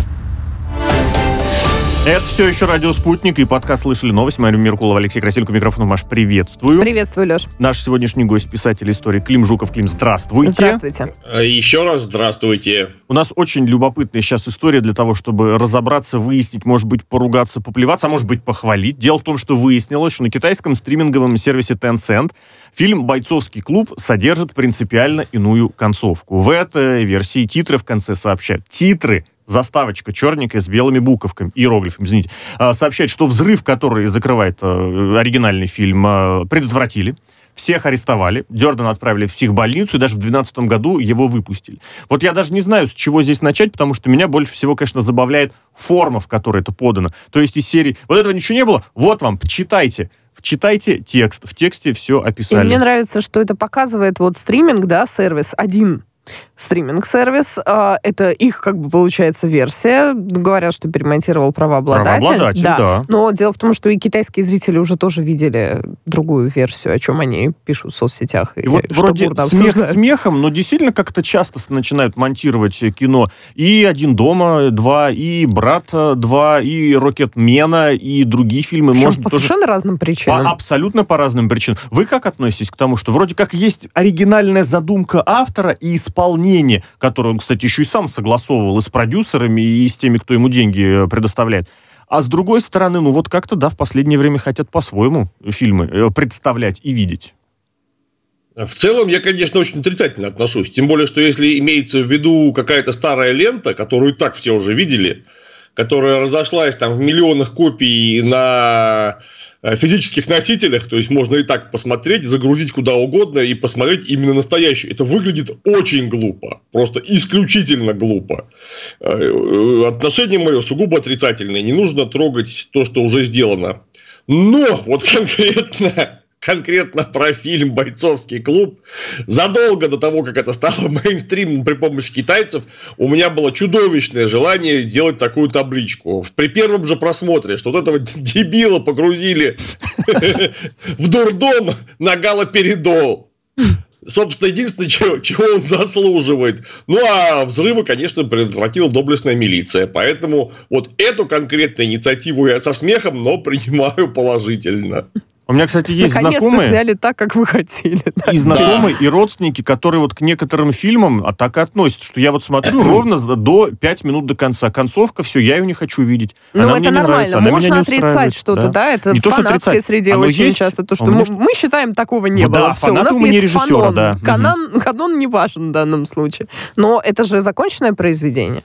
Это все еще «Радио Спутник» и подкаст «Слышали новости». Мария Меркулова, Алексей Красильников, микрофон ваш. Приветствую. Приветствую, Леш. Наш сегодняшний гость, писатель, историк Клим Жуков. Клим, здравствуйте. Здравствуйте. Еще раз здравствуйте. У нас очень любопытная сейчас история для того, чтобы разобраться, выяснить, может быть, поругаться, поплеваться, а может быть, похвалить. Дело в том, что выяснилось, что на китайском стриминговом сервисе Tencent фильм «Бойцовский клуб» содержит принципиально иную концовку. В этой версии титры в конце сообщают. Титры. Заставочка черненькая с белыми буковками, иероглифами, извините, сообщает, что взрыв, который закрывает оригинальный фильм, предотвратили. Всех арестовали, Дёрдена отправили в психбольницу, и даже в 2012 году его выпустили. Вот я даже не знаю, с чего здесь начать, потому что меня больше всего, конечно, забавляет форма, в которой это подано. То есть из серии «Вот этого ничего не было, вот вам, почитайте». Читайте текст, в тексте все описали. И мне нравится, что это показывает вот стриминг, да, сервис один. Стриминг-сервис. Это их, как бы, получается, версия. Говорят, что перемонтировал правообладатель. Да. Но дело в том, что и китайские зрители уже тоже видели другую версию, о чем они пишут в соцсетях. И вот вроде смех смехом, но действительно как-то часто начинают монтировать кино. И «Один дома», «Два», и «Брат», «Два», и «Рокетмена», и другие фильмы. Может, по совершенно разным причинам. Абсолютно по разным причинам. Вы как относитесь к тому, что вроде как есть оригинальная задумка автора и исполнение, которое он, кстати, еще и сам согласовывал и с продюсерами, и с теми, кто ему деньги предоставляет. А с другой стороны, ну вот как-то, да, в последнее время хотят по-своему фильмы представлять и видеть. В целом, я, конечно, очень отрицательно отношусь. Тем более, что если имеется в виду какая-то старая лента, которую и так все уже видели, которая разошлась там в миллионах копий на физических носителях, то есть можно и так посмотреть, загрузить куда угодно и посмотреть именно настоящую. Это выглядит очень глупо, просто исключительно глупо. Отношение мое сугубо отрицательное, не нужно трогать то, что уже сделано. Но вот конкретно про фильм «Бойцовский клуб», задолго до того, как это стало мейнстримом при помощи китайцев, у меня было чудовищное желание сделать такую табличку. При первом же просмотре, что вот этого дебила погрузили в дурдом на галоперидол. Собственно, единственное, чего он заслуживает. Ну, а взрывы, конечно, предотвратила доблестная милиция. Поэтому вот эту конкретную инициативу я со смехом, но принимаю положительно. У меня, кстати, есть знакомые... Наконец-то сняли так, как вы хотели. Да? И знакомые, и родственники, которые вот к некоторым фильмам так и относятся, что я вот смотрю ровно до 5 минут до конца. Концовка, все, я ее не хочу видеть. Ну, это мне нормально. Можно отрицать что-то, да? Это в фанатской среде очень часто. То, что мы считаем, такого не было. Да, фанаты у нас есть канон. Канон не важен в данном случае. Но это же законченное произведение.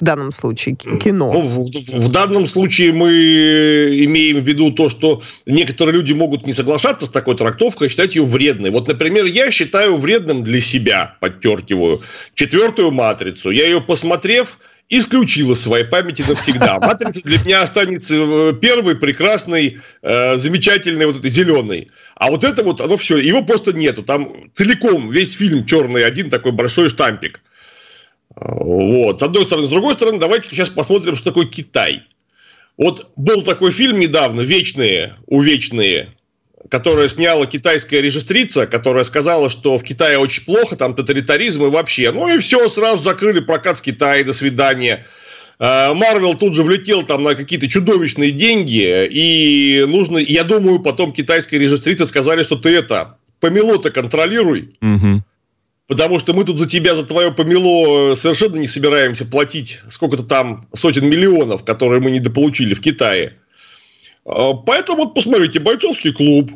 В данном случае кино. Ну, в данном случае мы имеем в виду то, что некоторые люди могут не соглашаться с такой трактовкой и считать ее вредной. Вот, например, я считаю вредным для себя, подчеркиваю, четвертую «Матрицу». Я ее, посмотрев, исключил из своей памяти навсегда. «Матрица» для меня останется первой, прекрасной, замечательной, вот этой зеленой. А вот это вот, оно все, его просто нету. Там целиком весь фильм черный, один такой большой штампик. Вот. С одной стороны. С другой стороны, давайте сейчас посмотрим, что такое Китай. Вот был такой фильм недавно, «Вечные, увечные», которое сняла китайская режиссёрица, которая сказала, что в Китае очень плохо, там тоталитаризм и вообще. Ну и все, сразу закрыли прокат в Китае, до свидания. Марвел тут же влетел там на какие-то чудовищные деньги, и нужно, я думаю, потом китайская режиссёрица сказали, что ты это, помело-то контролируй. Угу. Потому что мы тут за тебя, за твое помело совершенно не собираемся платить сколько-то там сотен миллионов, которые мы недополучили в Китае. Поэтому вот посмотрите, «Бойцовский клуб».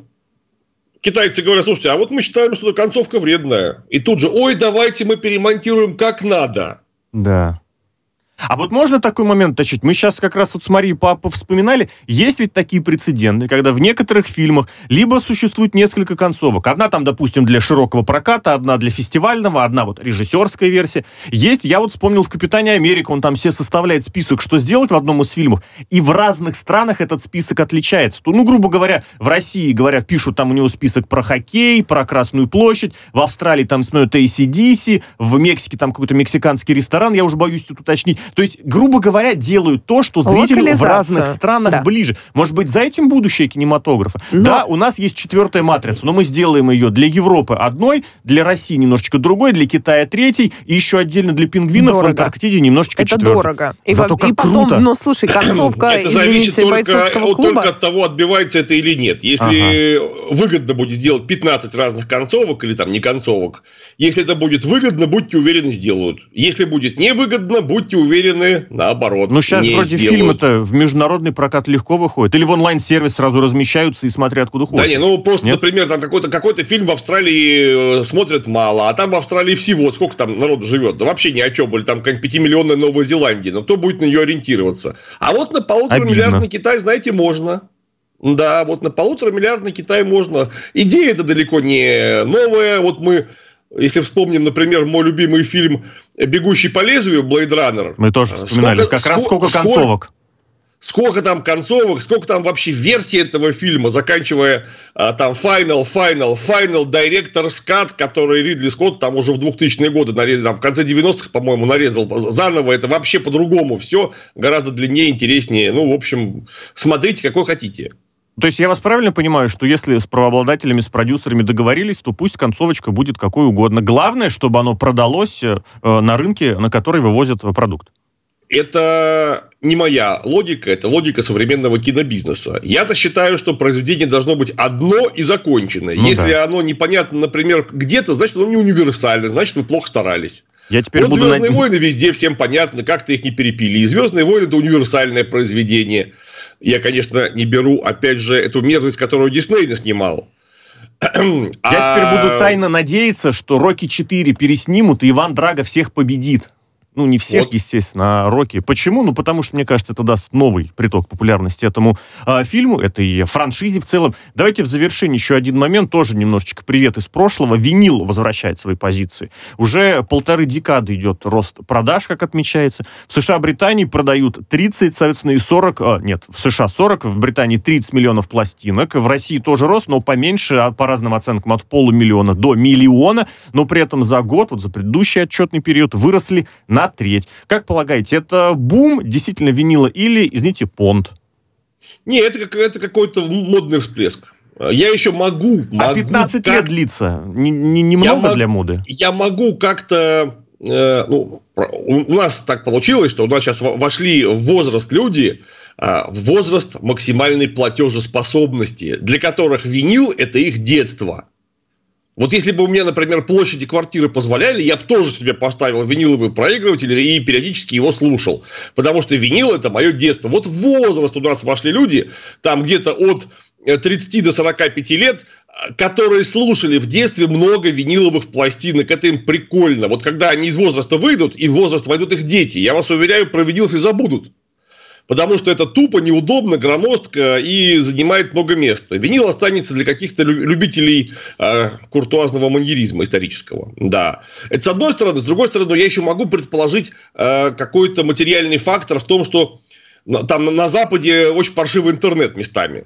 Китайцы говорят: слушайте, а вот мы считаем, что концовка вредная. И тут же: ой, давайте мы перемонтируем как надо. Да. А вот можно такой момент уточнить? Мы сейчас как раз вот с Марией повспоминали. Есть ведь такие прецеденты, когда в некоторых фильмах либо существует несколько концовок. Одна там, допустим, для широкого проката, одна для фестивального, одна вот режиссерская версия. Есть, я вот вспомнил в «Капитане Америка», он там все составляет список, что сделать в одном из фильмов. И в разных странах этот список отличается. Ну, грубо говоря, в России, говорят, пишут там у него список про хоккей, про Красную площадь, в Австралии там смотрят ACDC, в Мексике там какой-то мексиканский ресторан, я уже боюсь тут уточнить. То есть, грубо говоря, делают то, что зрителю в разных странах ближе. Может быть, за этим будущее кинематографа. Но... Да, у нас есть четвертая матрица, но мы сделаем ее для Европы одной, для России немножечко другой, для Китая третьей, и еще отдельно для пингвинов в Антарктиде немножечко четвертой. Это дорого. Зато как потом, круто. Но, слушай, концовка, это зависит только от того, отбивается это или нет. Если выгодно будет делать 15 разных концовок или там не концовок, если это будет выгодно, будьте уверены, сделают. Если будет невыгодно, будьте уверены, наоборот, не сделают. Ну, сейчас вроде фильмы-то в международный прокат легко выходят. Или в онлайн-сервис сразу размещаются и смотрят, откуда хочешь. Да нет, ну просто, например, там какой-то фильм в Австралии смотрят мало, а там в Австралии всего, сколько там народу живет. Да вообще ни о чем. Или там какая-нибудь 5-миллионная Новая Зеландия. Но кто будет на нее ориентироваться? А вот на 1,5 миллиарда Китай, знаете, можно. Да, вот на 1,5 миллиарда Китай можно. Идея-то далеко не новая. Вот мы, если вспомним, например, мой любимый фильм «Бегущий по лезвию», «Блэйд Раннер». Мы тоже вспоминали. Сколько концовок. Сколько там концовок, сколько там вообще версий этого фильма, заканчивая там Final, Director's Cut, который Ридли Скотт там уже в 2000-е годы нарезал, там в конце 90-х, по-моему, нарезал заново. Это вообще по-другому все, гораздо длиннее, интереснее. Ну, в общем, смотрите, какой хотите. То есть я вас правильно понимаю, что если с правообладателями, с продюсерами договорились, то пусть концовочка будет какой угодно. Главное, чтобы оно продалось на рынке, на который вывозят продукт. Это не моя логика, это логика современного кинобизнеса. Я-то считаю, что произведение должно быть одно и законченное. Ну, если оно непонятно, например, где-то, значит, оно не универсально, значит, вы плохо старались. Я теперь буду «Звездные войны» везде всем понятно, как-то их не перепили. И «Звездные войны» – это универсальное произведение. Я, конечно, не беру, опять же, эту мерзость, которую Дисней наснимал. Я теперь буду тайно надеяться, что «Рокки 4» переснимут, и Иван Драго всех победит. Ну, не всех, естественно, а Рокки. Почему? Ну, потому что, мне кажется, это даст новый приток популярности этому фильму, этой франшизе в целом. Давайте в завершение еще один момент, тоже немножечко привет из прошлого. Винил возвращает свои позиции. Уже полторы декады идет рост продаж, как отмечается. В США, Британии продают 30, соответственно, и 40... Нет, в США 40, в Британии 30 миллионов пластинок. В России тоже рост, но поменьше, по разным оценкам, от полумиллиона до миллиона. Но при этом за год, вот за предыдущий отчетный период, выросли на треть. Как полагаете, это бум действительно винила или, извините, понт? Нет, это какой-то модный всплеск. Я еще могу... А 15 лет длится? Немного для моды? Я могу как-то... у нас так получилось, что у нас сейчас вошли в возраст люди, в возраст максимальной платежеспособности, для которых винил – это их детство. Вот если бы у меня, например, площади квартиры позволяли, я бы тоже себе поставил виниловый проигрыватель и периодически его слушал. Потому что винил – это мое детство. Вот в возраст у нас вошли люди, там где-то от 30 до 45 лет, которые слушали в детстве много виниловых пластинок. Это им прикольно. Вот когда они из возраста выйдут, и в возраст войдут их дети, я вас уверяю, про винил все забудут. Потому что это тупо, неудобно, громоздко и занимает много места. Винил останется для каких-то любителей куртуазного маньеризма исторического. Да. Это с одной стороны. С другой стороны, я еще могу предположить какой-то материальный фактор в том, что там на Западе очень паршивый интернет местами.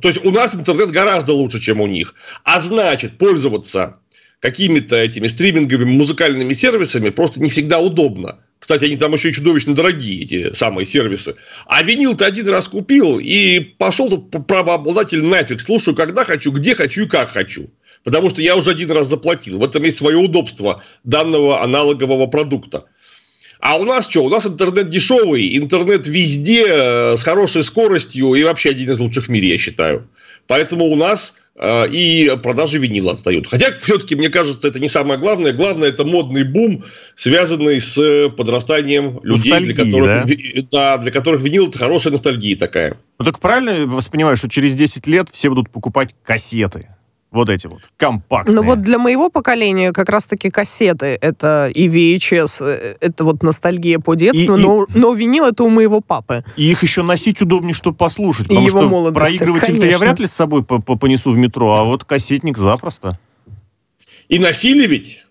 То есть у нас интернет гораздо лучше, чем у них. А значит, пользоваться какими-то этими стриминговыми музыкальными сервисами просто не всегда удобно. Кстати, они там еще и чудовищно дорогие, эти самые сервисы. А винил ты один раз купил, и пошел тут правообладатель нафиг. Слушаю, когда хочу, где хочу и как хочу. Потому что я уже один раз заплатил. В этом есть свое удобство данного аналогового продукта. А у нас что? У нас интернет дешевый, интернет везде, с хорошей скоростью и вообще один из лучших в мире, я считаю. Поэтому у нас... и продажи винила отстают. Хотя, все-таки, мне кажется, это не самое главное. Главное, это модный бум, связанный с подрастанием людей, для которых винил – это хорошая ностальгия такая. Ну так правильно воспринимаешь, что через 10 лет все будут покупать кассеты? Вот эти вот, компактные. Ну вот для моего поколения как раз-таки кассеты, это и VHS, это вот ностальгия по детству, но винил это у моего папы. И их еще носить удобнее, чтобы послушать, потому что проигрыватель-то я вряд ли с собой понесу в метро, а вот кассетник запросто. И носили ведь...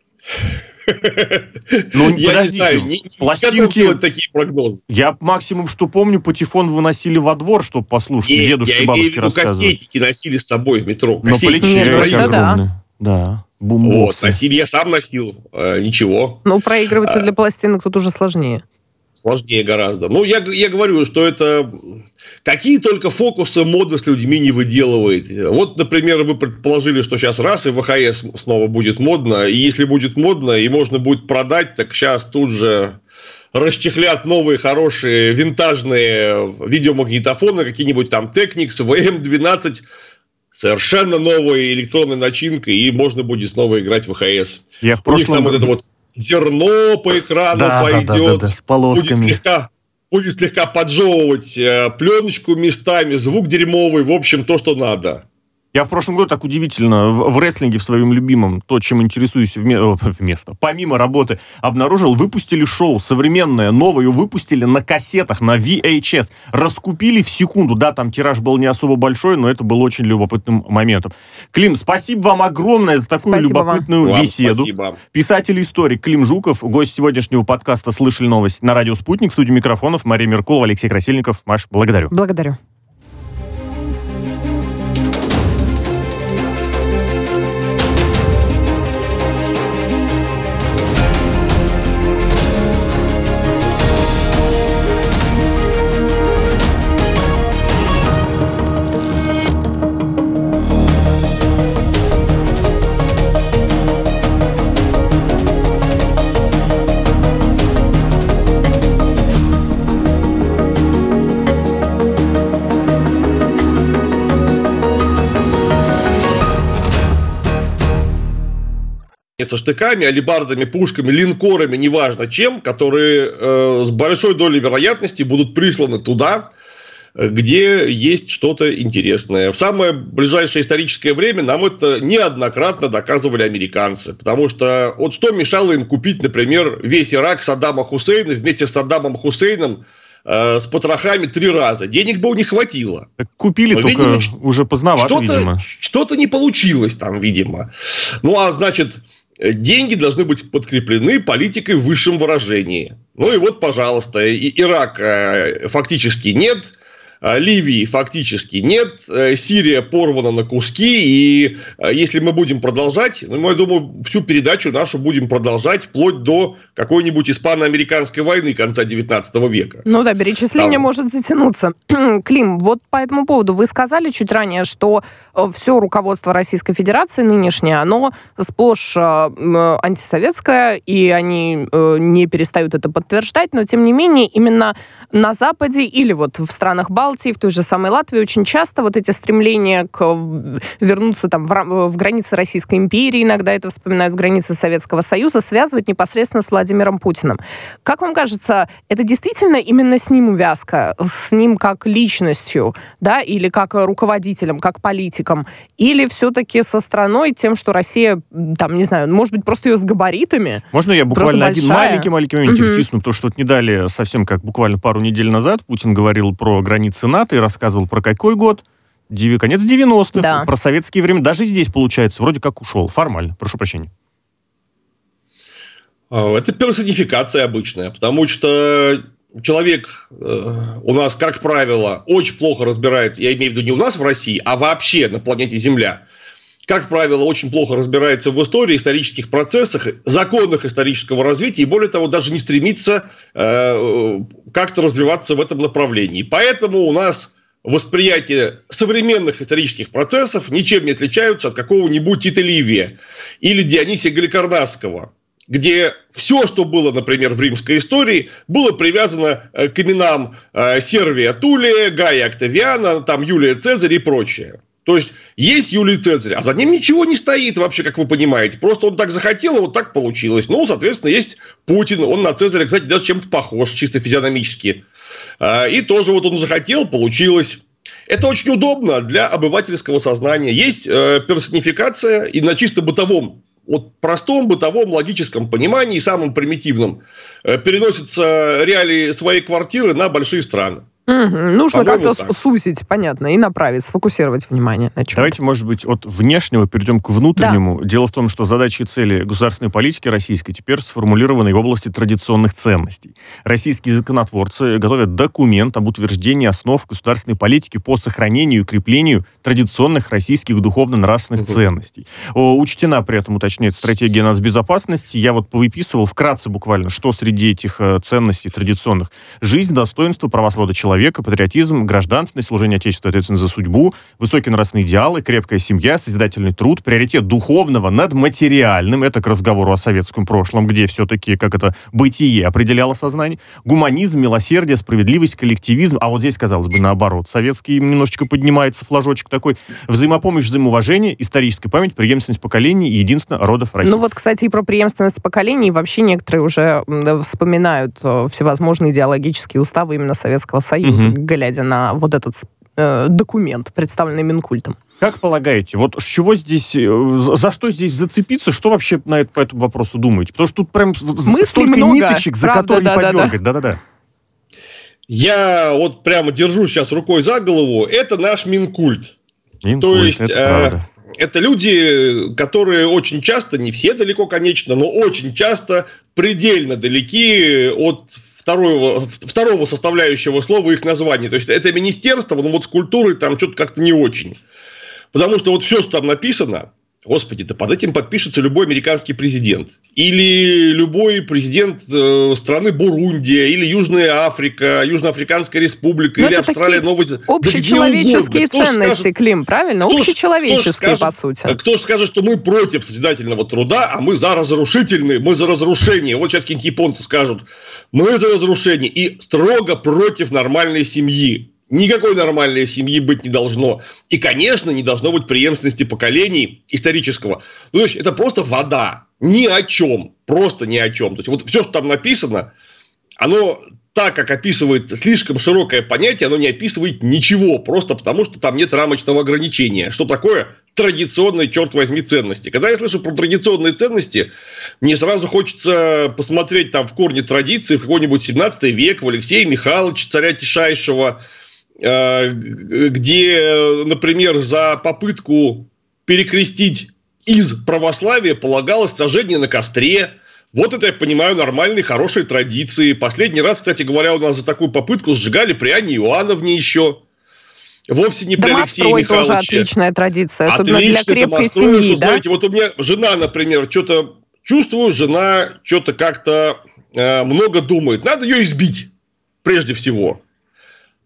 Ну, я не знаю, пластинки... делать такие прогнозы. Я максимум, что помню, патефон выносили во двор, чтобы послушать. Нет, дедушки, бабушки рассказывали. Я имею в виду, кассетники носили с собой в метро. На плече. Да. Бумбоксы. Вот, носили, я сам носил. Ничего. Ну, проигрыватель для пластинок тут уже сложнее. Сложнее гораздо. Ну, я говорю, что это... Какие только фокусы мода с людьми не выделывает. Вот, например, вы предположили, что сейчас раз, и ВХС снова будет модно. И если будет модно, и можно будет продать, так сейчас тут же расчехлят новые хорошие винтажные видеомагнитофоны, какие-нибудь там Technics, VM-12, совершенно новой электронной начинкой, и можно будет снова играть в ВХС. Я в прошлом... У них там вот это вот зерно по экрану пойдет, с полосками. Будет слегка поджевывать пленочку местами, звук дерьмовый, в общем, то, что надо. Я в прошлом году так удивительно в рестлинге, в своем любимом, то, чем интересуюсь помимо работы, обнаружил, выпустили шоу современное, новое, выпустили на кассетах, на VHS, раскупили в секунду. Да, там тираж был не особо большой, но это было очень любопытным моментом. Клим, спасибо вам огромное за такую любопытную беседу. Спасибо. Писатель-историк Клим Жуков, гость сегодняшнего подкаста «Слышали новость» на радио «Спутник». В студии микрофонов Мария Меркулова, Алексей Красильников. Маш, благодарю. Благодарю. Со штыками, алебардами, пушками, линкорами, неважно чем, которые с большой долей вероятности будут присланы туда, где есть что-то интересное. В самое ближайшее историческое время нам это неоднократно доказывали американцы. Потому что вот что мешало им купить, например, весь Ирак Саддама Хусейна вместе с Саддамом Хусейном с потрохами 3 раза. Денег бы не хватило. Так купили, но, только видимо, уже поздновато, видимо. Что-то не получилось там, видимо. Ну, а значит... Деньги должны быть подкреплены политикой в высшем выражении. Ну и вот, пожалуйста, Ирака фактически нет, Ливии фактически нет, Сирия порвана на куски. И если мы будем продолжать, ну, я думаю, всю передачу нашу будем продолжать вплоть до какой-нибудь испано-американской войны конца 19 века. Ну да, перечисление может затянуться. Клим, вот по этому поводу вы сказали чуть ранее, что все руководство Российской Федерации нынешнее, оно сплошь антисоветское, и они не перестают это подтверждать, но тем не менее именно на Западе или вот в странах Балтии, в той же самой Латвии очень часто вот эти стремления к вернуться там в границы Российской империи, иногда это вспоминают, в границы Советского Союза, связывают непосредственно с Владимиром Путиным. Как вам кажется, это действительно именно с ним увязка, с ним как личностью, да, или как руководителем, как политиком, или все-таки со страной, тем, что Россия, там, не знаю, может быть, просто ее с габаритами? Можно я буквально один маленький момент втисну, потому что вот не дали совсем, как буквально пару недель назад, Путин говорил про границы НАТО и рассказывал про какой год? Конец 90-х, да. Про советские времена. Даже здесь, получается, вроде как ушел. Формально. Прошу прощения. Это персонификация обычная, потому что человек у нас, как правило, очень плохо разбирается, я имею в виду не у нас в России, а вообще на планете Земля, как правило, очень плохо разбирается в истории, исторических процессах, законах исторического развития, и более того, даже не стремится как-то развиваться в этом направлении. Поэтому у нас восприятие современных исторических процессов ничем не отличаются от какого-нибудь Тита Ливия или Дионисия Галикарнасского, где все, что было, например, в римской истории, было привязано к именам Сервия Тулия, Гая Октавиана, там, Юлия Цезарь и прочее. То есть Юлий Цезарь, а за ним ничего не стоит вообще, как вы понимаете. Просто он так захотел, и вот так получилось. Ну, соответственно, есть Путин. Он на Цезаря, кстати, даже чем-то похож, чисто физиономически. И тоже вот он захотел, получилось. Это очень удобно для обывательского сознания. Есть персонификация, и на чисто бытовом, вот простом бытовом логическом понимании, самом примитивном, переносятся реалии своей квартиры на большие страны. Нужно по-моему, как-то так. Сусить, понятно, и направить, сфокусировать внимание на чем-то. Давайте, может быть, от внешнего перейдем к внутреннему. Да. Дело в том, что задачи и цели государственной политики российской теперь сформулированы в области традиционных ценностей. Российские законотворцы готовят документ об утверждении основ государственной политики по сохранению и креплению традиционных российских духовно-нравственных ценностей. Учтена при этом, уточняет, стратегия нацбезопасности. Я вот повыписывал вкратце буквально, что среди этих ценностей традиционных. Жизнь, достоинство, права, свобода человека, патриотизм, гражданственность, служение Отечеству, ответственность за судьбу, высокие нравственные идеалы, крепкая семья, созидательный труд, приоритет духовного над материальным, это к разговору о советском прошлом, где все-таки, как это, бытие определяло сознание, гуманизм, милосердие, справедливость, коллективизм, а вот здесь, казалось бы, наоборот, советский немножечко поднимается флажочек такой, взаимопомощь, взаимоуважение, историческая память, преемственность поколений и единство родов России. Ну вот, кстати, и про преемственность поколений вообще некоторые уже вспоминают всевозможные идеологические уставы именно Советского Союза, глядя на вот этот документ, представленный Минкультом. Как полагаете, вот с чего здесь, за что здесь зацепиться, что вообще по этому вопросу думаете? Потому что тут прям мысли столько много, ниточек, за правда, которые подергать. Да-да-да. Я вот прямо держу сейчас рукой за голову. Это наш Минкульт. То есть это люди, которые очень часто, не все далеко, конечно, но очень часто предельно далеки от второго составляющего слова их названия. То есть, это министерство, но вот с культурой там что-то как-то не очень. Потому что вот все, что там написано, господи, да под этим подпишется любой американский президент. Или любой президент страны Бурундия, или Южная Африка, Южноафриканская республика, но или Австралия, Новая Зеландия. Общечеловеческие ценности, Клим, правильно? Общечеловеческие, по сути. Кто скажет, что мы против созидательного труда, а мы за разрушительные, мы за разрушение. Вот сейчас какие-нибудь японцы скажут, мы за разрушение и строго против нормальной семьи. Никакой нормальной семьи быть не должно. И, конечно, не должно быть преемственности поколений исторического. Ну, то есть, это просто вода. Ни о чем. Просто ни о чем. То есть, вот все, что там написано, оно так, как описывает слишком широкое понятие, оно не описывает ничего. Просто потому, что там нет рамочного ограничения. Что такое традиционные, черт возьми, ценности? Когда я слышу про традиционные ценности, мне сразу хочется посмотреть там в корне традиции в какой-нибудь 17 век, в Алексея Михайловича, царя Тишайшего, где, например, за попытку перекрестить из православия полагалось сожжение на костре. Вот это, я понимаю, нормальные, хорошие традиции. Последний раз, кстати говоря, у нас за такую попытку сжигали при Анне Иоанновне еще. Вовсе не при Алексее Михайловиче. Домострой тоже отличная традиция, особенно для крепкой семьи. Да? Знаете, вот у меня жена, например, что-то чувствую, жена что-то как-то много думает. Надо ее избить прежде всего.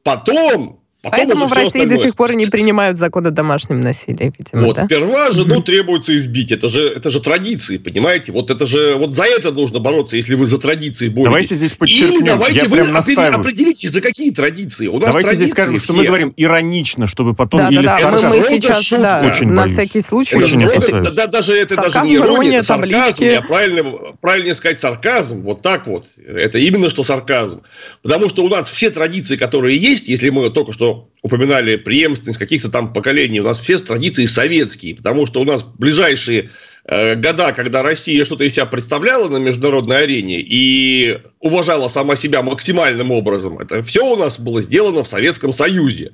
Потом поэтому в России до сих пор не принимают закон о домашнем насилии, видимо, вот, да? Сперва жену требуется избить. Это же традиции, понимаете? Вот это же вот за это нужно бороться, если вы за традиции боретесь. Давайте здесь подчеркнем. Или давайте вы определитесь, за какие традиции. У нас давайте здесь скажем, что мы говорим иронично, чтобы потом... Да, или да, сарказм. Мы сейчас, на всякий случай... Это даже не ирония, это сарказм. Я правильнее сказать сарказм, вот так вот. Это именно что сарказм. Потому что у нас все традиции, которые есть, если мы только что упоминали преемственность каких-то там поколений. У нас все традиции советские, потому что у нас ближайшие года, когда Россия что-то из себя представляла на международной арене и уважала сама себя максимальным образом, это все у нас было сделано в Советском Союзе.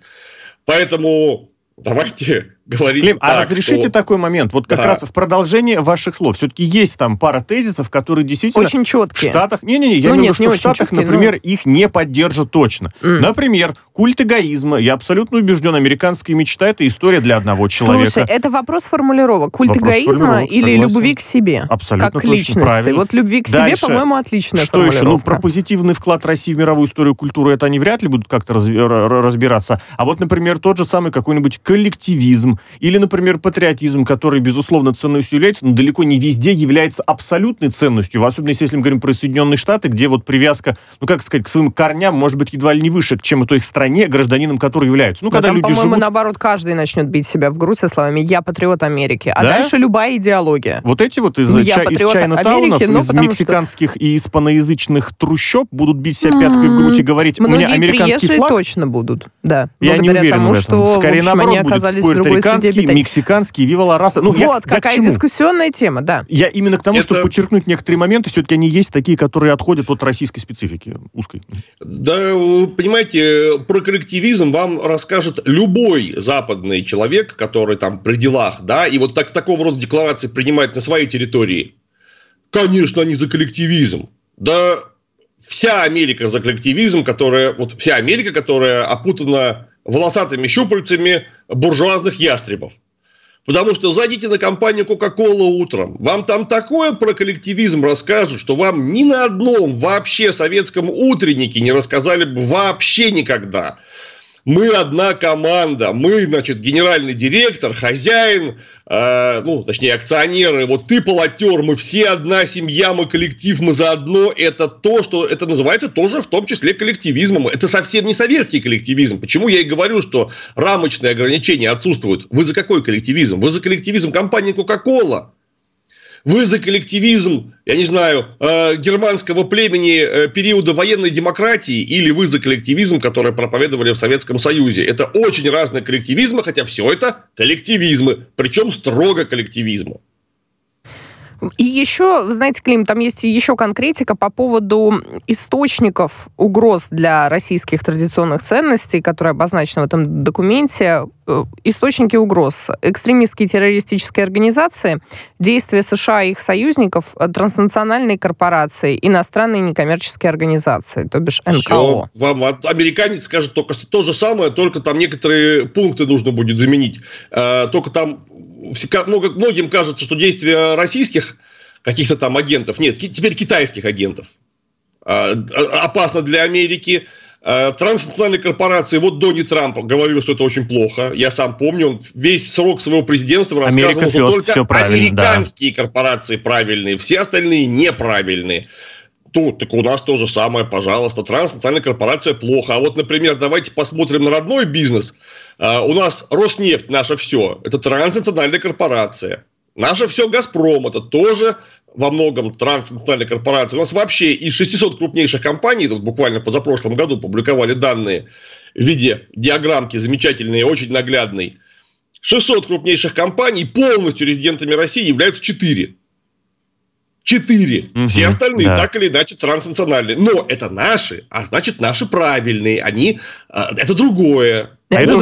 Поэтому давайте говорить Клим, так, разрешите что... такой момент? Вот как раз в продолжение ваших слов. Все-таки есть там пара тезисов, которые действительно... Очень четкие. В Штатах... Я думаю, что в Штатах, четкие, например, их не поддержат точно. Например, культ эгоизма. Я абсолютно убежден, американская мечта — это история для одного человека. Слушай, это вопрос формулировок. Культ эгоизма или согласен. Любви к себе? Абсолютно как точно, личности. Правильно. Вот любви к дальше, себе, по-моему, отличная что формулировка. Что еще? Ну, про позитивный вклад России в мировую историю культуры это они вряд ли будут как-то разбираться. А вот, например, тот же самый какой-нибудь коллективизм, или, например, патриотизм, который, безусловно, ценностью является, но далеко не везде является абсолютной ценностью, особенно если мы говорим про Соединенные Штаты, где вот привязка, к своим корням, может быть, едва ли не выше, чем и той их стране, гражданином которой являются. Ну, когда там, люди по-моему, наоборот, каждый начнет бить себя в грудь со словами «я патриот Америки», а дальше любая идеология. Вот эти вот из Чайнатаунов, из мексиканских и испаноязычных трущоб будут бить себя пяткой в грудь и говорить «у меня американский флаг». Многие приезжие точно будут, да. Я не уверен в этом. Скорее, наоборот, будет мексиканский, вива ла раса. Ну, вот, какая дискуссионная тема, да. Я именно к тому, чтобы подчеркнуть некоторые моменты, все-таки они есть такие, которые отходят от российской специфики узкой. Да, понимаете, про коллективизм вам расскажет любой западный человек, который там при делах, да, и вот такого рода декларации принимает на своей территории. Конечно, они за коллективизм. Да, вся Америка за коллективизм, которая, вот вся Америка, которая опутана волосатыми щупальцами буржуазных ястребов. Потому что зайдите на компанию Coca-Cola утром, вам там такое про коллективизм расскажут, что вам ни на одном вообще советском утреннике не рассказали бы вообще никогда. Мы одна команда, мы, значит, генеральный директор, хозяин, точнее, акционеры, вот ты полотер, мы все одна семья, мы коллектив, мы заодно. Это то, что это называется тоже в том числе коллективизмом. Это совсем не советский коллективизм. Почему я и говорю, что рамочные ограничения отсутствуют? Вы за какой коллективизм? Вы за коллективизм компании Coca-Cola. Вы за коллективизм, я не знаю, германского племени периода военной демократии, или вы за коллективизм, который проповедовали в Советском Союзе? Это очень разные коллективизмы, хотя все это коллективизмы, причем строго коллективизмы. И еще, вы знаете, Клим, там есть еще конкретика по поводу источников угроз для российских традиционных ценностей, которые обозначены в этом документе. Источники угроз. Экстремистские террористические организации, действия США и их союзников, транснациональные корпорации, иностранные некоммерческие организации, то бишь НКО. Все. Вам американец скажет только то же самое, только там некоторые пункты нужно будет заменить. Только там многим кажется, что действия российских каких-то там агентов, нет, теперь китайских агентов, опасно для Америки. Транснациональные корпорации, вот Донни Трамп говорил, что это очень плохо. Я сам помню, он весь срок своего президентства рассказывал, что только американские корпорации правильные, все остальные неправильные. Так у нас то же самое, пожалуйста. Транснациональная корпорация плохо. А вот, например, давайте посмотрим на родной бизнес. У нас Роснефть, наше все, это транснациональная корпорация. Наше все Газпром, это тоже во многом транснациональная корпорация. У нас вообще из 600 крупнейших компаний, тут буквально позапрошлом году публиковали данные в виде диаграммки, замечательные, очень наглядные. 600 крупнейших компаний полностью резидентами России являются 4. 4. Угу, все остальные, да, так или иначе, транснациональные. Но это наши, а значит, наши правильные. Они... Это другое. Это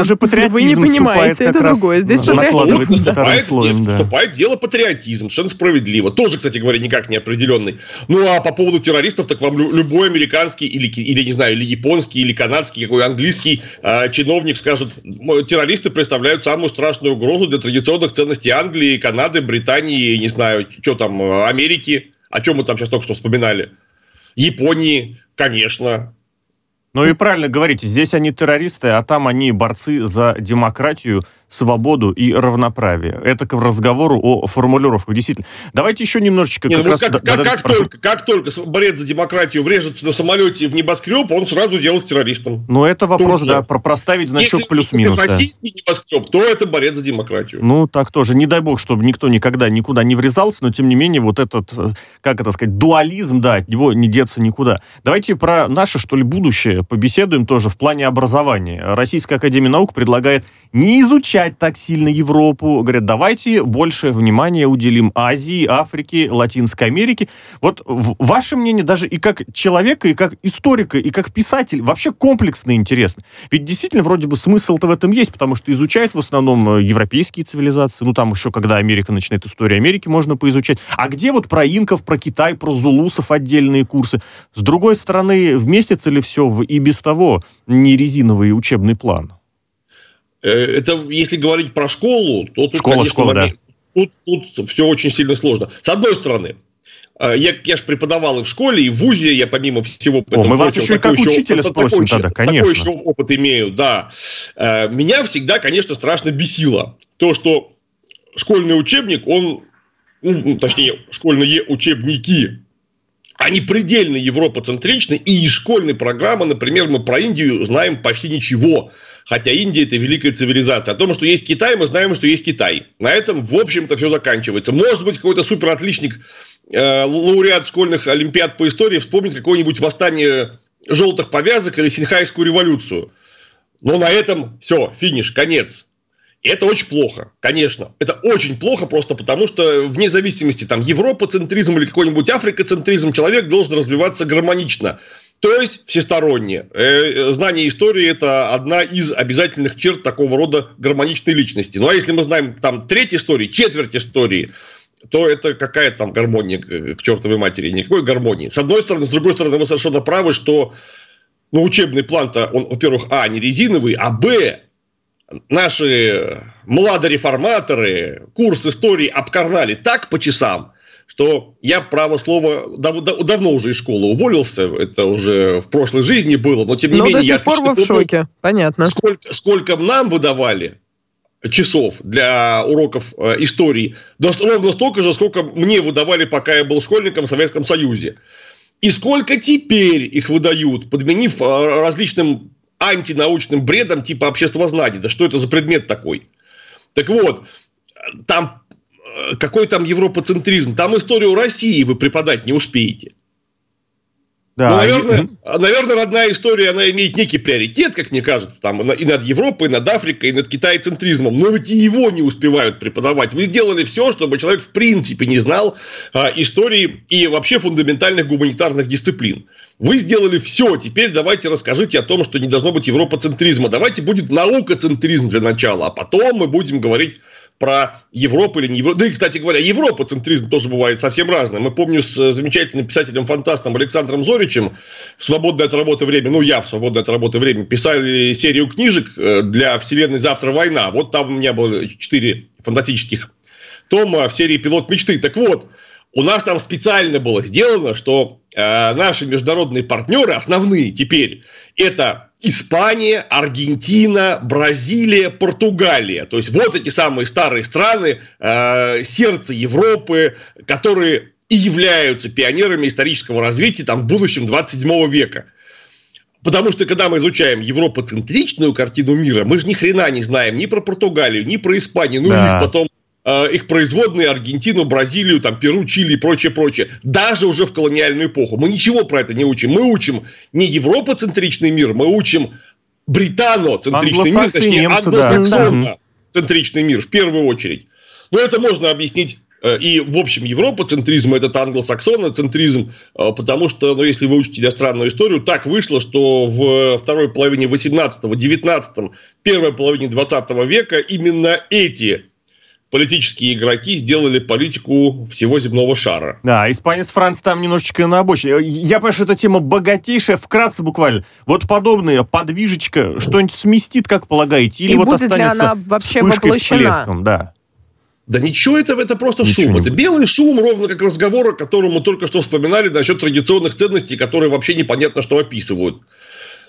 уже патриотизм. Вы не понимаете, это другое. Здесь патриотизм. Вступает в дело патриотизм. Совершенно справедливо. Тоже, кстати говоря, никак не определенный. Ну, а по поводу террористов, так вам любой американский или японский, или канадский, какой английский чиновник скажет, террористы представляют самую страшную угрозу для традиционных ценностей Англии, Канады, Британии, не знаю, что там, Америки, о чем мы там сейчас только что вспоминали. Японии, конечно. Ну и правильно говорите, здесь они террористы, а там они борцы за демократию, свободу и равноправие. Это к разговору о формулировках. Действительно. Давайте еще немножечко... Как только борец за демократию врежется на самолете в небоскреб, он сразу делает террористом. Но это вопрос, да, про проставить значок плюс-минус. Если российский небоскреб, то это борец за демократию. Ну, так тоже. Не дай бог, чтобы никто никогда никуда не врезался, но, тем не менее, вот этот, дуализм, да, от него не деться никуда. Давайте про наше, что ли, будущее побеседуем тоже в плане образования. Российская академия наук предлагает не изучать так сильно Европу. Говорят, давайте больше внимания уделим Азии, Африке, Латинской Америке. Вот ваше мнение даже и как человека, и как историка, и как писатель вообще комплексно интересно. Ведь действительно вроде бы смысл-то в этом есть, потому что изучают в основном европейские цивилизации. Ну там еще когда Америка начинает, историю Америки можно поизучать. А где вот про инков, про Китай, про зулусов отдельные курсы? С другой стороны, вместится ли все в и без того не резиновый учебный план? Это если говорить про школу, то тут, тут все очень сильно сложно. С одной стороны, я же преподавал и в школе, и в вузе, я помимо всего... мы вас еще и как учителя спросим тогда, конечно. Такой еще опыт имею, да. Меня всегда, конечно, страшно бесило то, что школьный учебник, школьные учебники, они предельно европоцентричны, и из школьной программы, например, мы про Индию знаем почти ничего. Хотя Индия – это великая цивилизация. О том, что есть Китай, мы знаем, что есть Китай. На этом, в общем-то, все заканчивается. Может быть, какой-то суперотличник, лауреат школьных олимпиад по истории вспомнит какое-нибудь восстание желтых повязок или Синхайскую революцию. Но на этом все, финиш, конец. И это очень плохо, конечно. Это очень плохо просто потому, что вне зависимости, там, европоцентризм или какой-нибудь африкоцентризм, человек должен развиваться гармонично. То есть всесторонне. Знание истории – это одна из обязательных черт такого рода гармоничной личности. Ну, а если мы знаем там треть истории, четверть истории, то это какая там гармония к чертовой матери? Никакой гармонии. С одной стороны. С другой стороны, мы совершенно правы, что ну, учебный план-то, он, во-первых, не резиновый, а б, наши младореформаторы курс истории обкарнали так по часам, что я, право слово, давно уже из школы уволился, это уже в прошлой жизни было, но тем не менее... я до сих пор вы в шоке, понятно. Сколько нам выдавали часов для уроков истории, да, ровно столько же, сколько мне выдавали, пока я был школьником в Советском Союзе. И сколько теперь их выдают, подменив различным антинаучным бредом типа обществознания. Да что это за предмет такой? Так вот, там... Какой там европоцентризм? Там историю России вы преподать не успеете. Да. Ну, наверное, родная история, она имеет некий приоритет, как мне кажется, там, и над Европой, и над Африкой, и над Китайцентризмом. Но ведь и его не успевают преподавать. Вы сделали все, чтобы человек в принципе не знал истории и вообще фундаментальных гуманитарных дисциплин. Вы сделали все, теперь давайте расскажите о том, что не должно быть европоцентризма. Давайте будет наукоцентризм для начала, а потом мы будем говорить... про Европу или не Европу. Да и, кстати говоря, европоцентризм тоже бывает совсем разным. Мы помню с замечательным писателем-фантастом Александром Зоричем в свободное от работы время, ну, я в свободное от работы время, писали серию книжек для вселенной «Завтра война». Вот там у меня было 4 фантастических тома в серии «Пилот мечты». Так вот, у нас там специально было сделано, что наши международные партнеры, основные теперь, это... Испания, Аргентина, Бразилия, Португалия. То есть, вот эти самые старые страны, сердце Европы, которые и являются пионерами исторического развития там, в будущем 27 века. Потому что, когда мы изучаем европоцентричную картину мира, мы же ни хрена не знаем ни про Португалию, ни про Испанию, ну да. И потом их производные Аргентину, Бразилию, там, Перу, Чили и прочее. Даже уже в колониальную эпоху. Мы ничего про это не учим. Мы учим не европоцентричный мир, мы учим британоцентричный мир, точнее, англосаксонно-центричный мир в первую очередь. Но это можно объяснить. И, в общем, европоцентризм – это англосаксоноцентризм, потому что, ну, если вы учите иностранную историю, так вышло, что в второй половине 18-го, 19-м, первой половине 20 века именно эти политические игроки сделали политику всего земного шара. Да, Испания с Францией там немножечко на обочине. Я понимаю, что эта тема богатейшая. Вкратце буквально. Вот подобная подвижечка что-нибудь сместит, как полагаете? Или и вот будет останется ли она вообще вспышкой с плеском? Да. Да ничего этого, это просто ничего шум. Это белый шум, ровно как разговор, о котором мы только что вспоминали насчет традиционных ценностей, которые вообще непонятно, что описывают.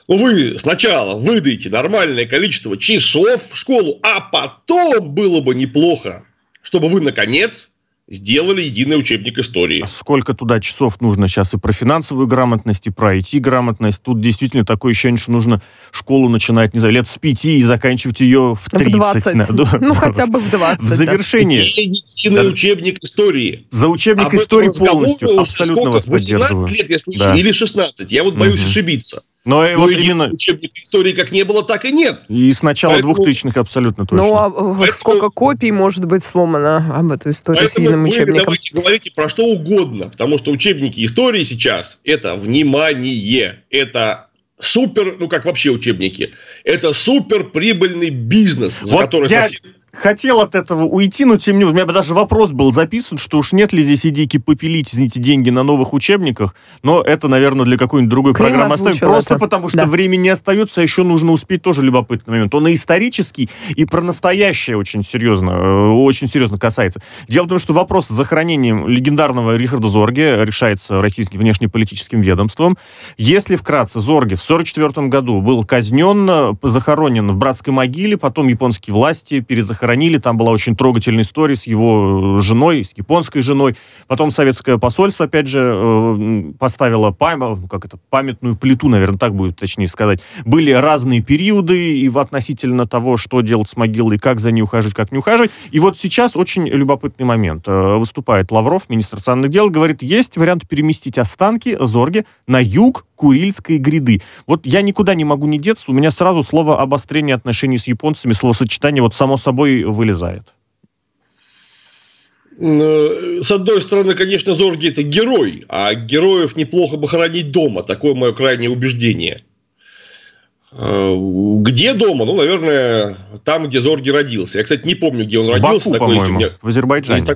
Ну, вы сначала выдайте нормальное количество часов в школу, а потом было бы неплохо, чтобы вы, наконец, сделали единый учебник истории. А сколько туда часов нужно сейчас и про финансовую грамотность, и про IT-грамотность? Тут действительно такое ощущение, что нужно школу начинать, не знаю, лет с 5 и заканчивать ее в 30. В 20. Ну, хотя бы в 20. В завершение. Единый учебник истории. За учебник истории полностью. Абсолютно вас поддерживаю. 18 лет, я слышал, или 16. Я вот боюсь ошибиться. Но и вот именно... учебника истории как не было, так и нет. И с начала 2000-х абсолютно точно. Ну, сколько копий может быть сломано об этой истории с единым учебником? Поэтому давайте говорите про что угодно, потому что учебники истории сейчас – это внимание, это супер, ну как вообще учебники, это суперприбыльный бизнес, за который совсем... Хотел от этого уйти, но тем не менее. У меня даже вопрос был записан, что уж нет ли здесь идейки попилить, извините, деньги на новых учебниках. Но это, наверное, для какой-нибудь другой Клим программы оставим. Просто потому, что времени не остается, а еще нужно успеть тоже любопытный момент. Он и исторический, и про настоящее очень серьезно касается. Дело в том, что вопрос с захоронением легендарного Рихарда Зорге решается российским внешнеполитическим ведомством. Если вкратце, Зорге в 1944 году был казнен, захоронен в братской могиле, потом японские власти перезахоронили. Там была очень трогательная история с его женой, с японской женой. Потом советское посольство, опять же, поставило памятную плиту, наверное, так будет точнее сказать. Были разные периоды и относительно того, что делать с могилой, как за ней ухаживать, как не ухаживать. И вот сейчас очень любопытный момент. Выступает Лавров, министр иностранных дел, говорит, есть вариант переместить останки Зорге на юг, Курильской гряды. Вот я никуда не могу не деться, у меня сразу слово обострение отношений с японцами, словосочетание вот само собой вылезает. С одной стороны, конечно, Зорге – это герой, а героев неплохо бы хоронить дома. Такое мое крайнее убеждение. Где дома? Ну, наверное, там, где Зорге родился. Я, кстати, не помню, где он родился. В Баку, по-моему, в Азербайджане.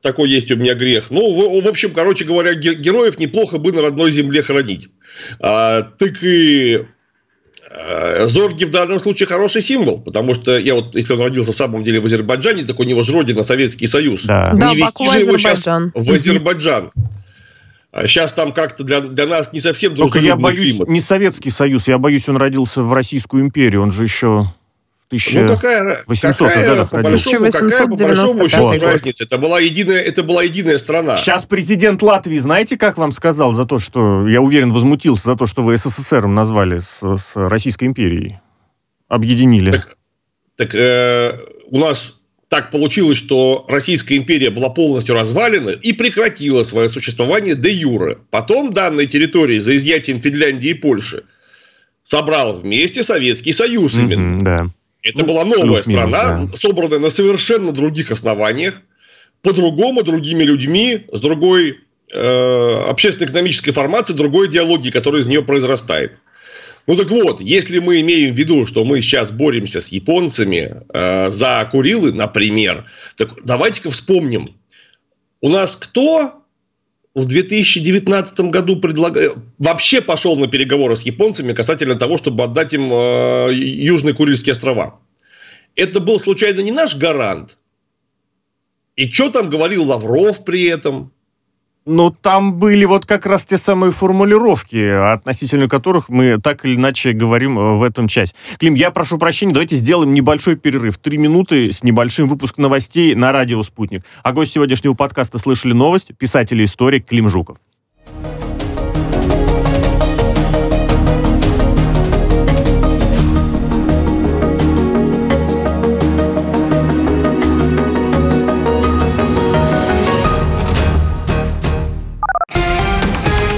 Такой есть у меня грех. Ну, в общем, короче говоря, героев неплохо бы на родной земле хоронить. Так и Зорге в данном случае хороший символ, потому что я вот, если он родился в самом деле в Азербайджане, так у него же родина Советский Союз. Да, да, Баку, Азербайджан. В Азербайджан. Сейчас там как-то для нас не совсем дружелюбный климат. Только я боюсь, не Советский Союз, я боюсь, он родился в Российскую империю, он же еще... 1800-х годах родился. Какая, по большому счету, разница? Это была единая страна. Сейчас президент Латвии, знаете, как вам сказал за то, что, я уверен, возмутился за то, что вы СССРом назвали с Российской империей? Объединили. Так, у нас так получилось, что Российская империя была полностью развалена и прекратила свое существование де юре. Потом данные территории, за изъятием Финляндии и Польши, собрал вместе Советский Союз именно. Да. Это была новая страна, минус, да, собранная на совершенно других основаниях, по-другому, другими людьми, с другой общественно-экономической формацией, другой идеологией, которая из нее произрастает. Ну так вот, если мы имеем в виду, что мы сейчас боремся с японцами за Курилы, например, так давайте-ка вспомним. У нас кто в 2019 году вообще пошел на переговоры с японцами касательно того, чтобы отдать им Южные Курильские острова? Это был, случайно, не наш гарант? И что там говорил Лавров при этом? Ну, там были вот как раз те самые формулировки, относительно которых мы так или иначе говорим в этом часе. Клим, я прошу прощения, давайте сделаем небольшой перерыв. 3 минуты с небольшим выпуском новостей на радио «Спутник». А гость сегодняшнего подкаста «Слышали новость» — писатель и историк Клим Жуков.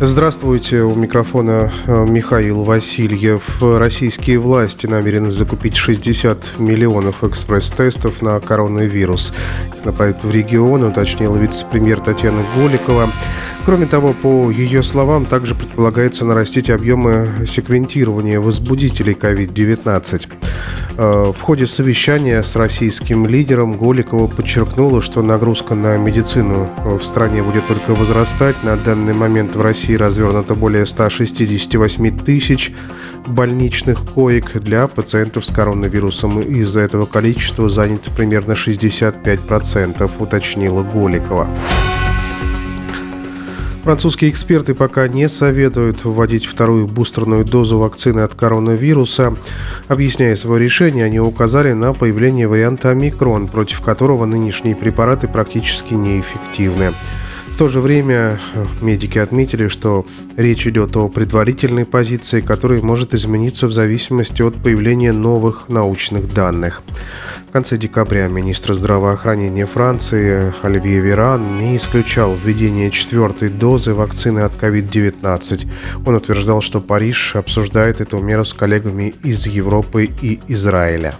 Здравствуйте. У микрофона Михаил Васильев. Российские власти намерены закупить 60 миллионов экспресс-тестов на коронавирус. Их направят в регион, уточнила вице-премьер Татьяна Голикова. Кроме того, по ее словам, также предполагается нарастить объемы секвентирования возбудителей COVID-19. В ходе совещания с российским лидером Голикова подчеркнула, что нагрузка на медицину в стране будет только возрастать. На данный момент в России развернуто более 168 тысяч больничных коек для пациентов с коронавирусом. Из-за этого количества занято примерно 65%, уточнила Голикова. Французские эксперты пока не советуют вводить вторую бустерную дозу вакцины от коронавируса. Объясняя свое решение, они указали на появление варианта омикрон, против которого нынешние препараты практически неэффективны. В то же время медики отметили, что речь идет о предварительной позиции, которая может измениться в зависимости от появления новых научных данных. В конце декабря министр здравоохранения Франции Оливье Веран не исключал введение 4-й дозы вакцины от COVID-19. Он утверждал, что Париж обсуждает эту меру с коллегами из Европы и Израиля.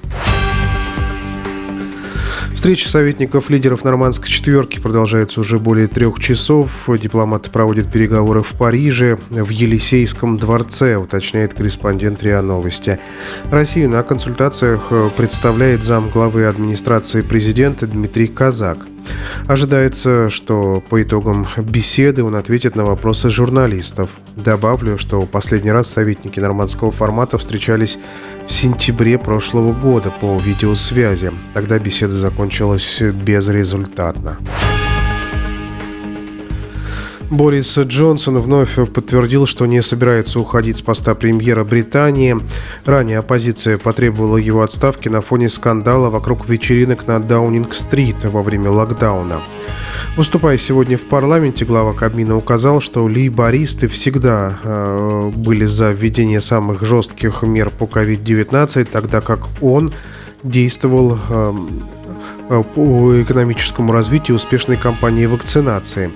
Встреча советников лидеров Нормандской четверки продолжается уже более 3 часов. Дипломаты проводят переговоры в Париже, в Елисейском дворце, уточняет корреспондент РИА Новости. Россию на консультациях представляет замглавы администрации президента Дмитрий Козак. Ожидается, что по итогам беседы он ответит на вопросы журналистов. Добавлю, что последний раз советники нормандского формата встречались в сентябре прошлого года по видеосвязи. Тогда беседа закончилась безрезультатно. Борис Джонсон вновь подтвердил, что не собирается уходить с поста премьера Британии. Ранее оппозиция потребовала его отставки на фоне скандала вокруг вечеринок на Даунинг-стрит во время локдауна. Выступая сегодня в парламенте, глава Кабмина указал, что лейбористы всегда были за введение самых жестких мер по COVID-19, тогда как он действовал по экономическому развитию успешной кампании вакцинации.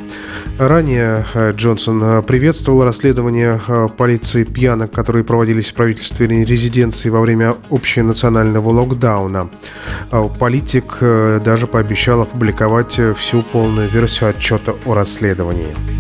Ранее Джонсон приветствовал расследование полиции пьянок, которые проводились в правительственной резиденции во время общенационального локдауна. Политик даже пообещал опубликовать всю полную версию отчета о расследовании.